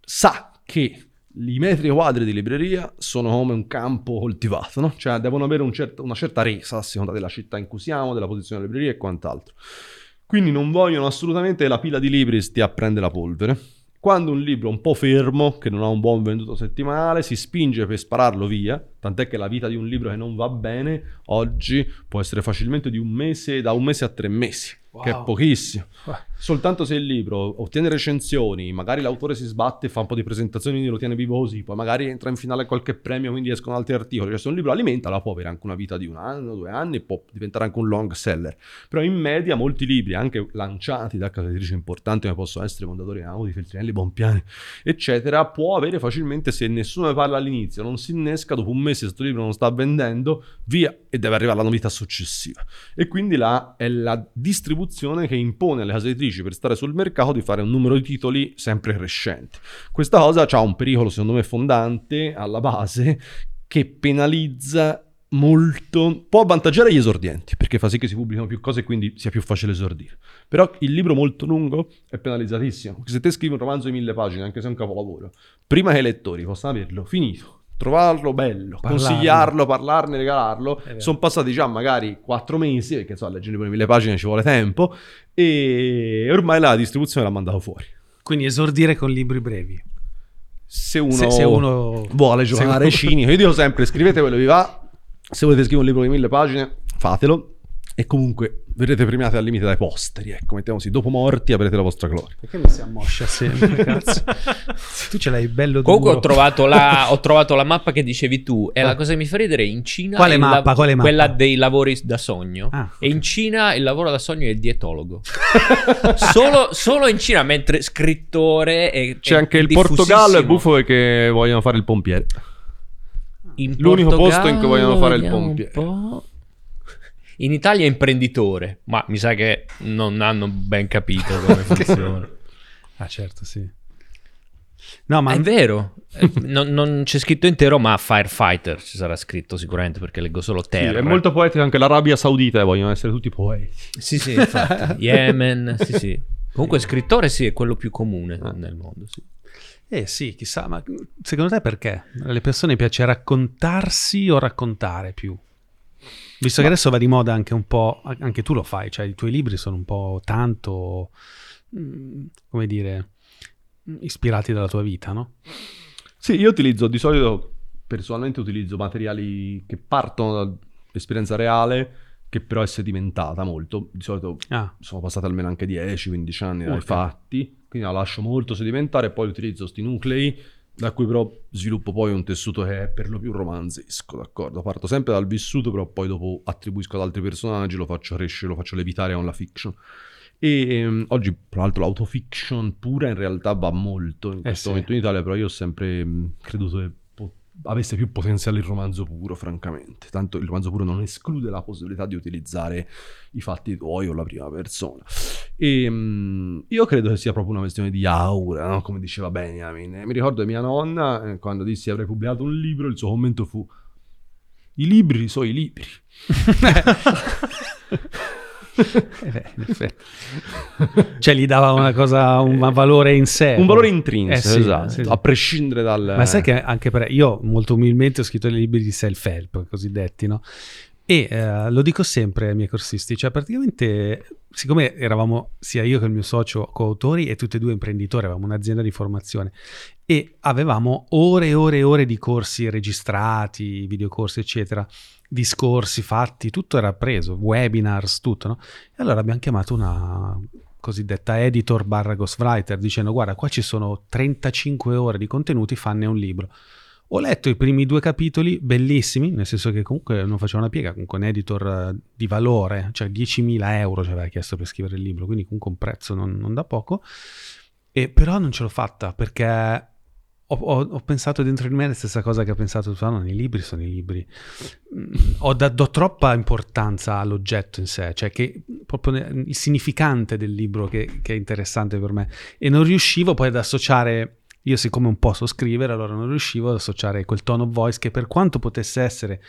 sa che i metri quadri di libreria sono come un campo coltivato, no? Cioè devono avere un certo, una certa resa a seconda della città in cui siamo, della posizione della libreria e quant'altro. Quindi non vogliono assolutamente che la pila di libri stia a prendere la polvere. Quando un libro è un po' fermo, che non ha un buon venduto settimanale, si spinge per spararlo via, tant'è che la vita di un libro che non va bene oggi può essere facilmente di un mese, da un mese a tre mesi, wow. che è pochissimo. Wow. Soltanto se il libro ottiene recensioni, magari l'autore si sbatte, fa un po' di presentazioni, quindi lo tiene vivo così, poi magari entra in finale qualche premio, quindi escono altri articoli. Cioè se un libro alimenta, la può avere anche una vita di un anno, due anni, può diventare anche un long seller. Però in media molti libri, anche lanciati da case editrici importanti, come possono essere Mondadori, Einaudi, Feltrinelli, Bompiani, eccetera, può avere facilmente, se nessuno ne parla all'inizio, non si innesca, dopo un mese questo libro non sta vendendo, via, e deve arrivare la novità successiva. E quindi là è la distribuzione che impone alle case editrici, per stare sul mercato, di fare un numero di titoli sempre crescente. Questa cosa ha un pericolo secondo me fondante alla base, che penalizza molto, può avvantaggiare gli esordienti perché fa sì che si pubblicano più cose e quindi sia più facile esordire, però il libro molto lungo è penalizzatissimo, perché se te scrivi un romanzo di mille pagine, anche se è un capolavoro, prima che i lettori possano averlo finito, trovarlo bello, parlarne, consigliarlo, parlarne, regalarlo, sono passati già magari quattro mesi, perché so, leggere per mille pagine ci vuole tempo, e ormai la distribuzione l'ha mandato fuori. Quindi esordire con libri brevi. Se uno, se, se uno... vuole giocare cinico, io dico sempre scrivete quello vi va, se volete scrivere un libro di mille pagine fatelo, e comunque verrete premiati al limite dai posteri, ecco, mettiamo così, dopo morti avrete la vostra gloria. Perché mi si ammoscia sempre, cazzo? Tu ce l'hai bello duro. Comunque ho trovato la, ho trovato la mappa che dicevi tu, è ah. la cosa che mi fa ridere, in Cina... Quale mappa? La, quale mappa? Quella dei lavori da sogno. Ah, okay. E in Cina il lavoro da sogno è il dietologo. solo, solo in Cina, mentre scrittore è C'è è anche il Portogallo, è buffo che vogliono fare il pompiere. In L'unico Portogallo posto in cui vogliono fare il pompiere. In Italia è imprenditore, ma mi sa che non hanno ben capito come funziona. Ah certo, sì. No, ma è vero, non, non c'è scritto intero, ma firefighter ci sarà scritto sicuramente, perché leggo solo terra. Sì, è molto poetico anche l'Arabia Saudita, vogliono essere tutti poeti. Sì, sì, infatti. Yemen, sì, sì. Comunque scrittore sì, è quello più comune ah. nel mondo, sì. Eh sì, chissà, ma secondo te perché? Alle persone piace raccontarsi o raccontare più? Visto ma... che adesso va di moda anche un po', anche tu lo fai, cioè i tuoi libri sono un po' tanto, come dire, ispirati dalla tua vita, no? Sì, io utilizzo, di solito, personalmente utilizzo materiali che partono dall'esperienza reale, che però è sedimentata molto, di solito ah. sono passati almeno anche dieci quindici anni dai okay. fatti, quindi la lascio molto sedimentare e poi utilizzo sti nuclei, da cui però sviluppo poi un tessuto che è per lo più romanzesco, d'accordo? Parto sempre dal vissuto, però poi dopo attribuisco ad altri personaggi, lo faccio crescere, lo faccio levitare con la fiction. E ehm, oggi, tra l'altro, l'autofiction pura in realtà va molto in eh questo sì. momento in Italia, però io ho sempre mh, creduto che po- avesse più potenziale il romanzo puro, francamente. Tanto il romanzo puro non esclude la possibilità di utilizzare i fatti tuoi o la prima persona. E um, io credo che sia proprio una questione di aura, no? Come diceva Benjamin. Mi ricordo mia nonna, eh, quando dissi avrei pubblicato un libro, il suo commento fu I libri sono i libri. Eh beh, in effetti. Cioè gli dava una cosa, un valore in sé, un valore intrinseco, eh sì, esatto, sì, sì. A prescindere dal... Ma sai che anche per io molto umilmente ho scritto dei libri di self-help cosiddetti, no? E eh, lo dico sempre ai miei corsisti, cioè praticamente siccome eravamo sia io che il mio socio coautori e tutti e due imprenditori, avevamo un'azienda di formazione e avevamo ore e ore e ore di corsi registrati, videocorsi eccetera, discorsi fatti, tutto era preso, webinars, tutto, no? E allora abbiamo chiamato una cosiddetta editor barra ghostwriter dicendo guarda qua ci sono trentacinque ore di contenuti, fanne un libro. Ho letto i primi due capitoli, bellissimi, nel senso che comunque non faceva una piega, comunque un editor di valore, cioè diecimila euro ci aveva chiesto per scrivere il libro, quindi comunque un prezzo non, non da poco, e però non ce l'ho fatta perché ho, ho, ho pensato dentro di me la stessa cosa che ho pensato, no, i libri sono i libri, ho da, do troppa importanza all'oggetto in sé, cioè che proprio il significante del libro che, che è interessante per me, e non riuscivo poi ad associare... Io siccome un po' so scrivere, allora non riuscivo ad associare quel tone of voice che per quanto potesse essere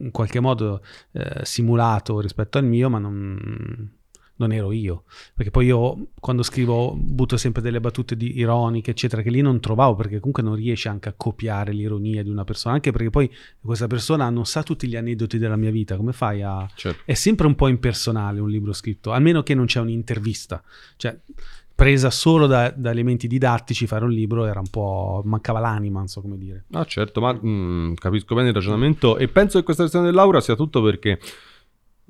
in qualche modo eh, simulato rispetto al mio, ma non, non ero io. Perché poi io quando scrivo butto sempre delle battute di ironiche, eccetera, che lì non trovavo, perché comunque non riesci anche a copiare l'ironia di una persona, anche perché poi questa persona non sa tutti gli aneddoti della mia vita, come fai a... Certo. È sempre un po' impersonale un libro scritto, almeno che non c'è un'intervista. Cioè... presa solo da, da elementi didattici, fare un libro era un po'... mancava l'anima, non so come dire. Ah certo, ma mh, capisco bene il ragionamento e penso che questa questione dell'aura sia tutto, perché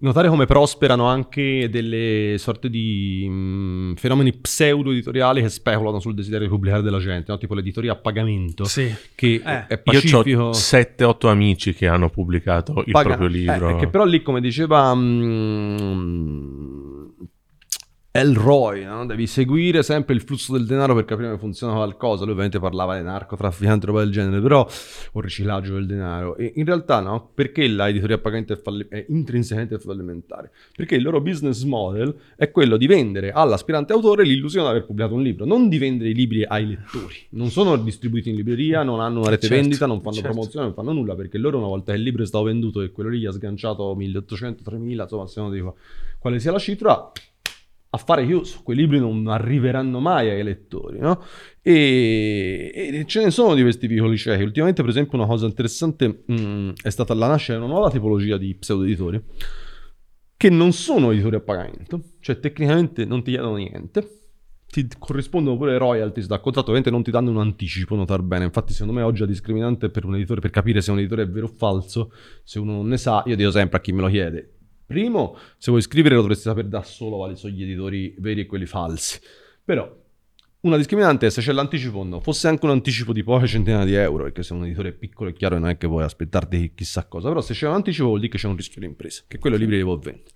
notare come prosperano anche delle sorte di mh, fenomeni pseudo-editoriali che speculano sul desiderio di pubblicare della gente, no? Tipo l'editoria a pagamento, sì, che eh. è pacifico. Io ho sette otto amici che hanno pubblicato il Paga- proprio libro. Eh, che però lì, come diceva... Mh, Elroy, no? Devi seguire sempre il flusso del denaro per capire come funziona qualcosa. Lui ovviamente parlava di narcotrafficanti, roba del genere, però o riciclaggio del denaro. E in realtà no, perché l'editoria a pagamento è, falli- è intrinsecamente fallimentare? Perché il loro business model è quello di vendere all'aspirante autore l'illusione di aver pubblicato un libro, non di vendere i libri ai lettori. Non sono distribuiti in libreria, non hanno una rete certo, vendita, non fanno certo. promozione, non fanno nulla, perché loro una volta che il libro è stato venduto e quello lì ha sganciato milleottocento, tremila, insomma, se non dico quale sia la cifra... a fare chiuso, quei libri non arriveranno mai ai lettori, no? E, e ce ne sono di questi piccoli ciechi. Ultimamente, per esempio, una cosa interessante mh, è stata la nascita di una nuova tipologia di pseudo-editori, che non sono editori a pagamento, cioè tecnicamente non ti chiedono niente, ti corrispondono pure royalties da contratto, ovviamente non ti danno un anticipo, notar bene. Infatti secondo me oggi la discriminante per un editore, per capire se un editore è vero o falso, se uno non ne sa, io dico sempre a chi me lo chiede: primo, se vuoi scrivere lo dovresti sapere da solo quali sono gli editori veri e quelli falsi. Però una discriminante è se c'è l'anticipo o no, fosse anche un anticipo di poche centinaia di euro, perché se un editore è piccolo è chiaro che non è che puoi aspettarti chissà cosa, però se c'è un anticipo vuol dire che c'è un rischio di impresa, che quello i libri li può vendere.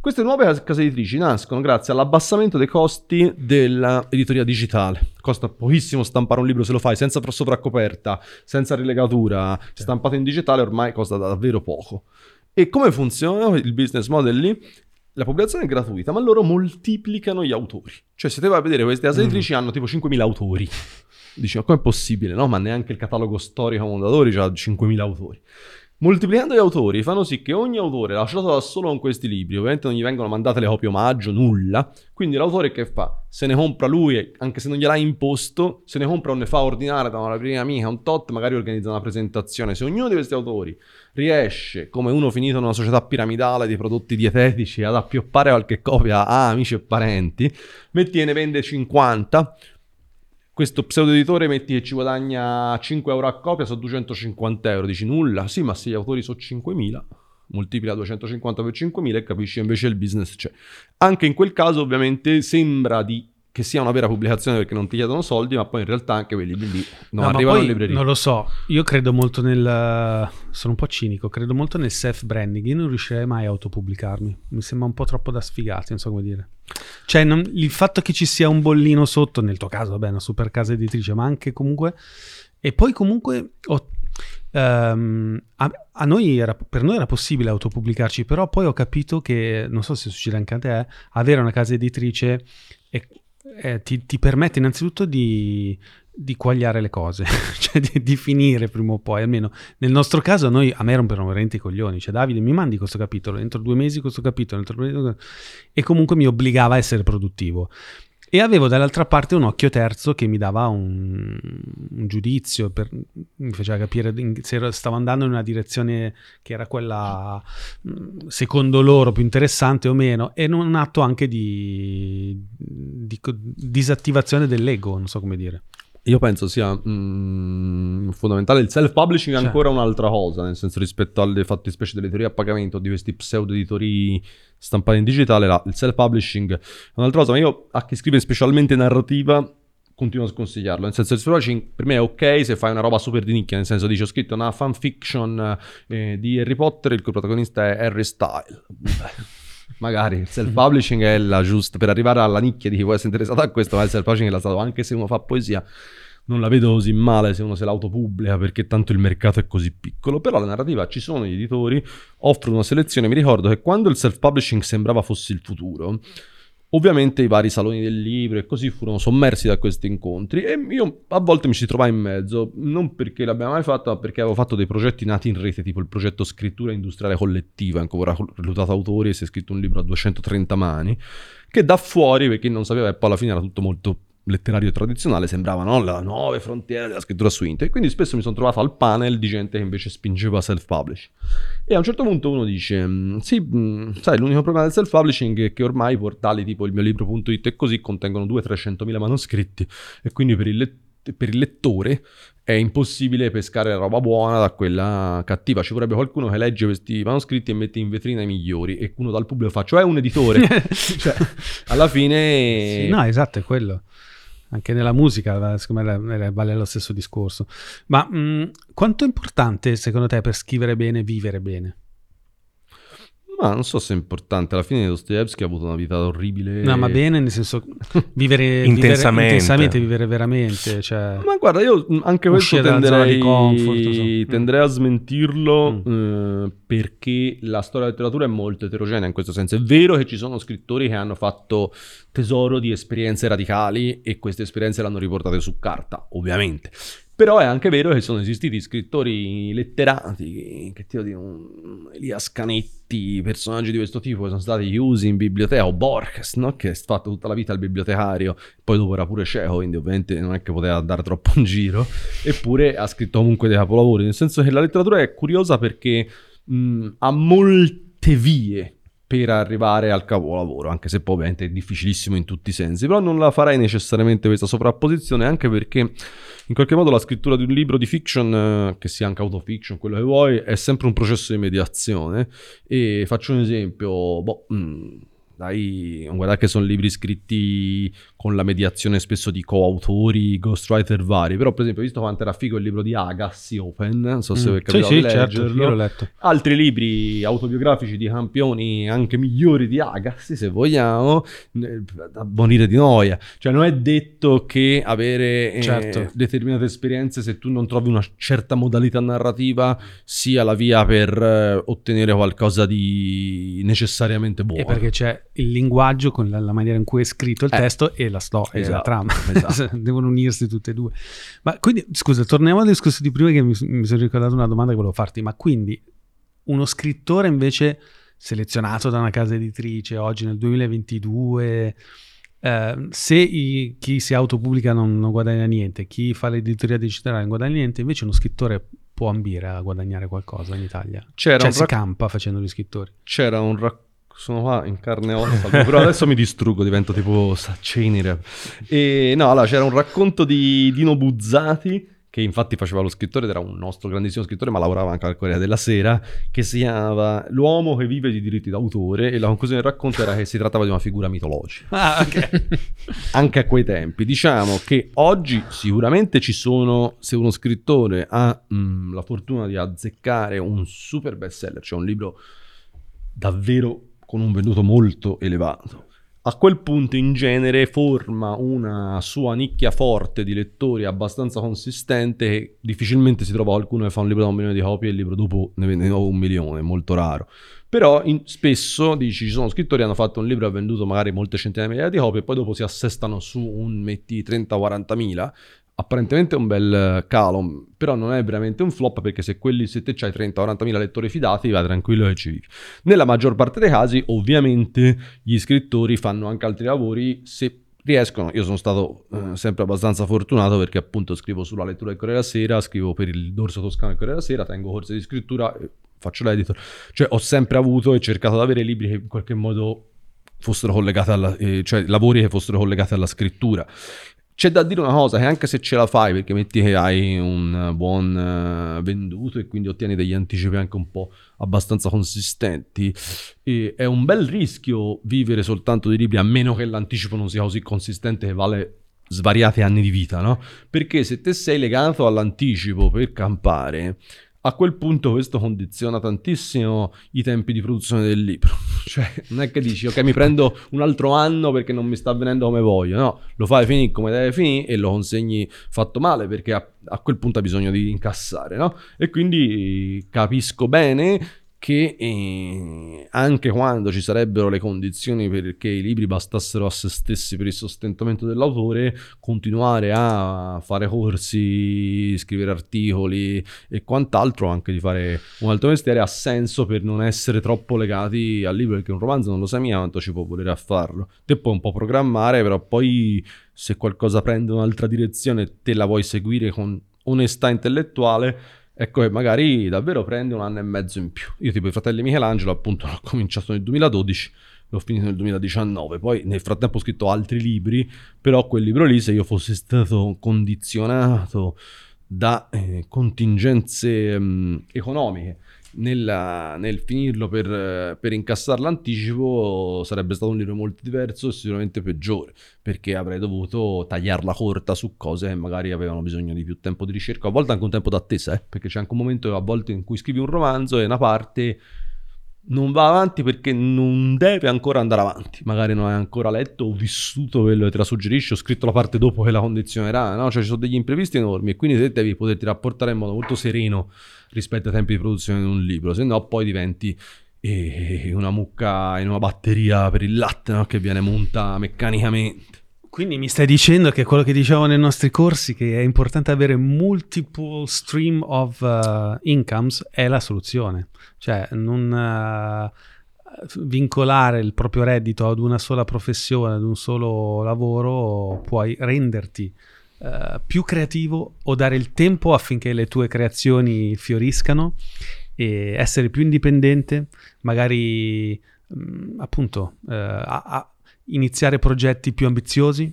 Queste nuove case editrici nascono grazie all'abbassamento dei costi dell'editoria digitale. Costa pochissimo stampare un libro, se lo fai senza sovraccoperta, senza rilegatura, stampato in digitale ormai costa davvero poco. E come funziona il business model lì? La pubblicazione è gratuita, ma loro moltiplicano gli autori. Cioè, se te vai a vedere, queste case editrici mm. hanno tipo cinquemila autori. Dici, ma com'è possibile? No, ma neanche il catalogo storico Mondadori ha cinquemila autori. Moltiplicando gli autori fanno sì che ogni autore, lasciato da solo con questi libri, ovviamente non gli vengono mandate le copie omaggio, nulla. Quindi l'autore che fa? Se ne compra lui, anche se non gliel'ha imposto, se ne compra o ne fa ordinare da una prima amica, un tot, magari organizza una presentazione. Se ognuno di questi autori riesce, come uno finito in una società piramidale di prodotti dietetici, ad appioppare qualche copia a amici e parenti, metti e ne vende cinquanta... Questo pseudo-editore metti che ci guadagna cinque euro a copia, sono duecentocinquanta euro. Dici nulla? Sì, ma se gli autori sono cinquemila, moltiplica duecentocinquanta per cinquemila e capisci invece il business c'è. Anche in quel caso ovviamente sembra di... che sia una vera pubblicazione perché non ti chiedono soldi, ma poi in realtà anche quelli lì non no, arrivano in libreria. Non lo so, io credo molto nel... sono un po' cinico, credo molto nel self-branding. Io non riuscirei mai a autopubblicarmi, mi sembra un po' troppo da sfigati, non so come dire. Cioè non, il fatto che ci sia un bollino sotto, nel tuo caso vabbè una super casa editrice, ma anche comunque, e poi comunque ho, um, a, a noi era, per noi era possibile autopubblicarci, però poi ho capito che, non so se succede anche a te, avere una casa editrice è, eh, ti, ti permette innanzitutto di di quagliare le cose, cioè di, di finire prima o poi, almeno nel nostro caso. Noi, a me romperono veramente i coglioni, cioè Davide mi mandi questo capitolo, entro due mesi questo capitolo, entro due mesi, e comunque mi obbligava a essere produttivo. E avevo dall'altra parte un occhio terzo che mi dava un, un giudizio, per, mi faceva capire se stavo andando in una direzione che era quella, secondo loro, più interessante o meno, e un atto anche di, di, di disattivazione dell'ego, non so come dire. Io penso sia mm, fondamentale il self-publishing, cioè, ancora un'altra cosa, nel senso, rispetto alle fattispecie delle teorie a pagamento, di questi pseudo-editori stampati in digitale, là, il self-publishing è un'altra cosa. Ma io, a chi scrive specialmente narrativa, continuo a sconsigliarlo, nel senso, il self-publishing per me è ok se fai una roba super di nicchia, nel senso, dici ho scritto una fanfiction eh, di Harry Potter, il cui protagonista è Harry Styles. Magari il self-publishing è la giusta per arrivare alla nicchia di chi può essere interessato a questo, ma il self-publishing è la stato, anche se uno fa poesia, non la vedo così male se uno se l'autopubblica, perché tanto il mercato è così piccolo. Però la narrativa, ci sono gli editori, offrono una selezione. Mi ricordo che quando il self-publishing sembrava fosse il futuro, ovviamente i vari saloni del libro e così furono sommersi da questi incontri, e io a volte mi ci trovai in mezzo, non perché l'abbiamo mai fatto, ma perché avevo fatto dei progetti nati in rete, tipo il progetto Scrittura Industriale Collettiva, in cui ho reclutato autori e si è scritto un libro a duecentotrenta mani, che da fuori, per chi non sapeva, e poi alla fine era tutto molto letterario e tradizionale, sembrava, no, la nuove frontiere della scrittura su internet. Quindi spesso mi sono trovato al panel di gente che invece spingeva self-publish, e a un certo punto uno dice sì, sai, l'unico problema del self-publishing è che ormai portali tipo il mio libro punto it e così contengono duecento-trecentomila manoscritti, e quindi per il, let- per il lettore è impossibile pescare la roba buona da quella cattiva. Ci vorrebbe qualcuno che legge questi manoscritti e mette in vetrina i migliori, e uno dal pubblico fa, cioè un editore. Cioè, alla fine sì, no, esatto, è quello. Anche nella musica, secondo me, vale lo stesso discorso. Ma mh, quanto è importante, secondo te, per scrivere bene, vivere bene? Ma non so se è importante. Alla fine Dostoevskij ha avuto una vita orribile. No, ma bene, nel senso, vivere intensamente, vivere, intensamente, vivere veramente. Cioè, ma guarda, io anche questo tenderei, comfort, so. tenderei a smentirlo, mm. eh, perché la storia della letteratura è molto eterogenea in questo senso. È vero che ci sono scrittori che hanno fatto tesoro di esperienze radicali e queste esperienze l'hanno riportate su carta, ovviamente. Però è anche vero che sono esistiti scrittori letterati, che ti ho detto, Elias Canetti, personaggi di questo tipo che sono stati chiusi in biblioteca, o Borges, no? Che è fatto tutta la vita il bibliotecario, poi dopo era pure cieco, quindi ovviamente non è che poteva dare troppo in giro, eppure ha scritto comunque dei capolavori, nel senso che la letteratura è curiosa perché mh, ha molte vie per arrivare al capolavoro, anche se poi ovviamente è difficilissimo in tutti i sensi. Però non la farei necessariamente questa sovrapposizione, anche perché in qualche modo la scrittura di un libro di fiction, che sia anche autofiction, quello che vuoi, è sempre un processo di mediazione. E faccio un esempio, boh, mh, dai, guardate che sono libri scritti con la mediazione spesso di coautori, ghostwriter vari. Però per esempio, visto quanto era figo il libro di Agassi, Open, non so se mm. capito sì, di sì, certo, io l'ho letto. Altri libri autobiografici di campioni anche migliori di Agassi, se vogliamo, da morire di noia. Cioè non è detto che avere certo. eh, determinate esperienze, se tu non trovi una certa modalità narrativa, sia la via per eh, ottenere qualcosa di necessariamente buono. E perché c'è il linguaggio con la, la maniera in cui è scritto il eh. testo e la storia, esatto, la trama, esatto. Devono unirsi tutte e due. Ma quindi, scusa, torniamo al discorso di prima, che mi, mi sono ricordato una domanda che volevo farti. Ma quindi uno scrittore invece selezionato da una casa editrice oggi nel duemilaventidue, eh, se i, chi si autopubblica non, non guadagna niente, chi fa l'editoria digitale non guadagna niente, invece uno scrittore può ambire a guadagnare qualcosa in Italia. C'era cioè un si rac- campa facendo gli scrittori. C'era un racconto. Sono qua in carne e ossa, però adesso mi distruggo, divento tipo saccenere. E no, allora c'era un racconto di Dino Buzzati, che infatti faceva lo scrittore, era un nostro grandissimo scrittore, ma lavorava anche al Corriere della Sera, che si chiamava L'uomo che vive di diritti d'autore, e la conclusione del racconto era che si trattava di una figura mitologica. Ah, okay. Anche a quei tempi. Diciamo che oggi sicuramente ci sono, se uno scrittore ha mh, la fortuna di azzeccare un super bestseller, cioè un libro davvero con un venduto molto elevato, a quel punto in genere forma una sua nicchia forte di lettori abbastanza consistente, che difficilmente si trova qualcuno che fa un libro da un milione di copie e il libro dopo ne vende un milione, molto raro. Però in, spesso dici, ci sono scrittori che hanno fatto un libro e ha venduto magari molte centinaia di migliaia di copie e poi dopo si assestano su un metti trenta quaranta mila, apparentemente è un bel calo, però non è veramente un flop, perché se quelli se te c'hai trenta quaranta mila lettori fidati, va tranquillo e ci vivi. Nella maggior parte dei casi, ovviamente, gli scrittori fanno anche altri lavori se riescono. Io sono stato eh, sempre abbastanza fortunato, perché appunto scrivo sulla lettura del Corriere della Sera, scrivo per il dorso toscano del Corriere della Sera, tengo corsi di scrittura, faccio l'editor, cioè ho sempre avuto e cercato di avere libri che in qualche modo fossero collegati alla, eh, cioè lavori che fossero collegati alla scrittura. C'è da dire una cosa, che anche se ce la fai, perché metti che hai un buon uh, venduto e quindi ottieni degli anticipi anche un po' abbastanza consistenti, e è un bel rischio vivere soltanto di libri, a meno che l'anticipo non sia così consistente che vale svariati anni di vita, no? Perché se te sei legato all'anticipo per campare, a quel punto questo condiziona tantissimo i tempi di produzione del libro. Cioè non è che dici ok, mi prendo un altro anno perché non mi sta avvenendo come voglio, no, lo fai finire come deve finire e lo consegni fatto male, perché a, a quel punto ha bisogno di incassare, no? E quindi capisco bene che eh, anche quando ci sarebbero le condizioni perché i libri bastassero a se stessi per il sostentamento dell'autore, continuare a fare corsi, scrivere articoli e quant'altro, anche di fare un altro mestiere, ha senso per non essere troppo legati al libro, perché un romanzo non lo sai mica quanto ci può volere a farlo. Te puoi un po' programmare, però poi se qualcosa prende un'altra direzione te la vuoi seguire con onestà intellettuale. Ecco che magari davvero prende un anno e mezzo in più. Io tipo I fratelli Michelangelo, appunto, l'ho cominciato nel duemiladodici, l'ho finito nel duemiladiciannove, poi nel frattempo ho scritto altri libri, però quel libro lì, se io fossi stato condizionato da eh, contingenze mh, economiche nella, nel finirlo per, per incassare l'anticipo, sarebbe stato un libro molto diverso e sicuramente peggiore, perché avrei dovuto tagliarla corta su cose che magari avevano bisogno di più tempo di ricerca, a volte anche un tempo d'attesa, eh? Perché c'è anche un momento a volte in cui scrivi un romanzo e una parte non va avanti perché non deve ancora andare avanti, magari non hai ancora letto o vissuto quello che te la suggerisce, ho scritto la parte dopo che la condizionerà, no? Cioè ci sono degli imprevisti enormi e quindi te devi poterti rapportare in modo molto sereno rispetto ai tempi di produzione di un libro, se no poi diventi eh, una mucca in una batteria per il latte, no? Che viene monta meccanicamente. Quindi mi stai dicendo che quello che dicevamo nei nostri corsi, che è importante avere multiple stream of uh, incomes, è la soluzione. Cioè non uh, vincolare il proprio reddito ad una sola professione, ad un solo lavoro, puoi renderti uh, più creativo o dare il tempo affinché le tue creazioni fioriscano e essere più indipendente, magari mh, appunto uh, a, a iniziare progetti più ambiziosi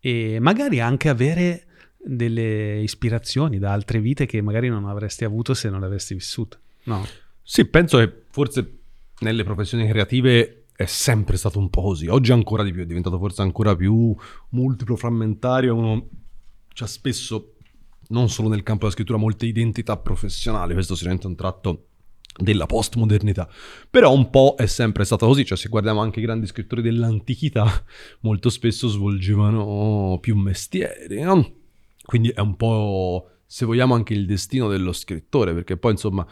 e magari anche avere delle ispirazioni da altre vite che magari non avresti avuto se non le avresti vissute, no? Sì, penso che forse nelle professioni creative è sempre stato un po' così, oggi ancora di più, è diventato forse ancora più multiplo, frammentario, uno c'ha spesso, non solo nel campo della scrittura, molte identità professionali, questo sicuramente è un tratto della postmodernità, però un po' è sempre stata così, cioè se guardiamo anche i grandi scrittori dell'antichità molto spesso svolgevano più mestieri, no? Quindi è un po', se vogliamo, anche il destino dello scrittore, perché poi insomma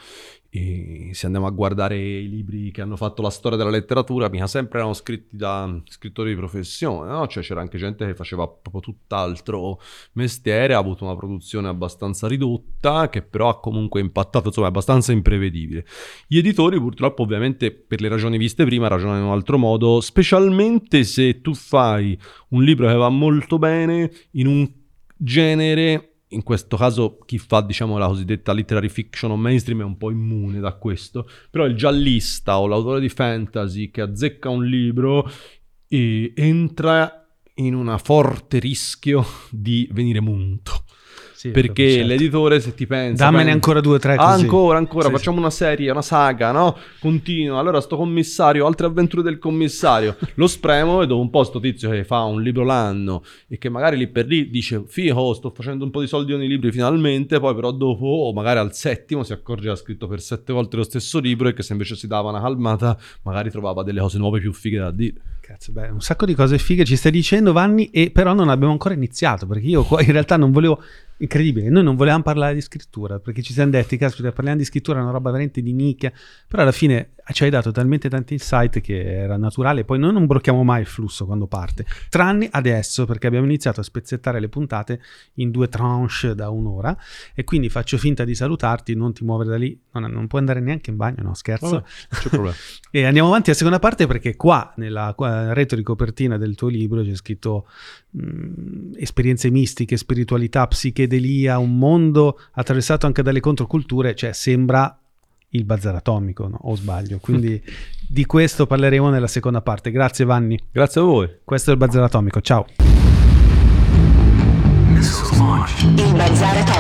eh, se andiamo a guardare i libri che hanno fatto la storia della letteratura, mica sempre erano scritti da scrittori di professione, no? Cioè c'era anche gente che faceva proprio tutt'altro mestiere, ha avuto una produzione abbastanza ridotta che però ha comunque impattato, insomma è abbastanza imprevedibile. Gli editori purtroppo, ovviamente per le ragioni viste prima, ragionano in un altro modo, specialmente se tu fai un libro che va molto bene in un genere. In questo caso chi fa, diciamo, la cosiddetta literary fiction o mainstream è un po' immune da questo, però il giallista o l'autore di fantasy che azzecca un libro eh, entra in un forte rischio di venire munto. Sì, perché certo. L'editore, se ti pensa, dammene pensa, ancora due o tre così. Ancora, ancora, sì, facciamo sì. Una serie, una saga, no? Continua. Allora sto commissario, altre avventure del commissario, lo spremo e dopo un po' sto tizio che fa un libro l'anno e che magari lì per lì dice figo, sto facendo un po' di soldi con i libri finalmente, poi però dopo, o magari al settimo, si accorge che ha scritto per sette volte lo stesso libro e che se invece si dava una calmata magari trovava delle cose nuove più fighe da dire. Cazzo, beh, un sacco di cose fighe ci stai dicendo, Vanni, e però non abbiamo ancora iniziato, perché io qua in realtà non volevo... Incredibile, noi non volevamo parlare di scrittura, perché ci siamo detti, caspita, parliamo di scrittura, è una roba veramente di nicchia, però alla fine ci hai dato talmente tanti insight che era naturale. Poi noi non blocchiamo mai il flusso quando parte, tranne adesso, perché abbiamo iniziato a spezzettare le puntate in due tranche da un'ora, e quindi faccio finta di salutarti, non ti muovere da lì, non, non puoi andare neanche in bagno, no scherzo. Vabbè, non c'è problema. E andiamo avanti alla seconda parte, perché qua nella qua, retro di copertina del tuo libro c'è scritto mh, esperienze mistiche, spiritualità, psichedelia, un mondo attraversato anche dalle controculture, cioè sembra il Bazar Atomico, no? O sbaglio? Quindi di questo parleremo nella seconda parte. Grazie Vanni. Grazie a voi. Questo è il Bazar Atomico, ciao. Il Bazar Atomico.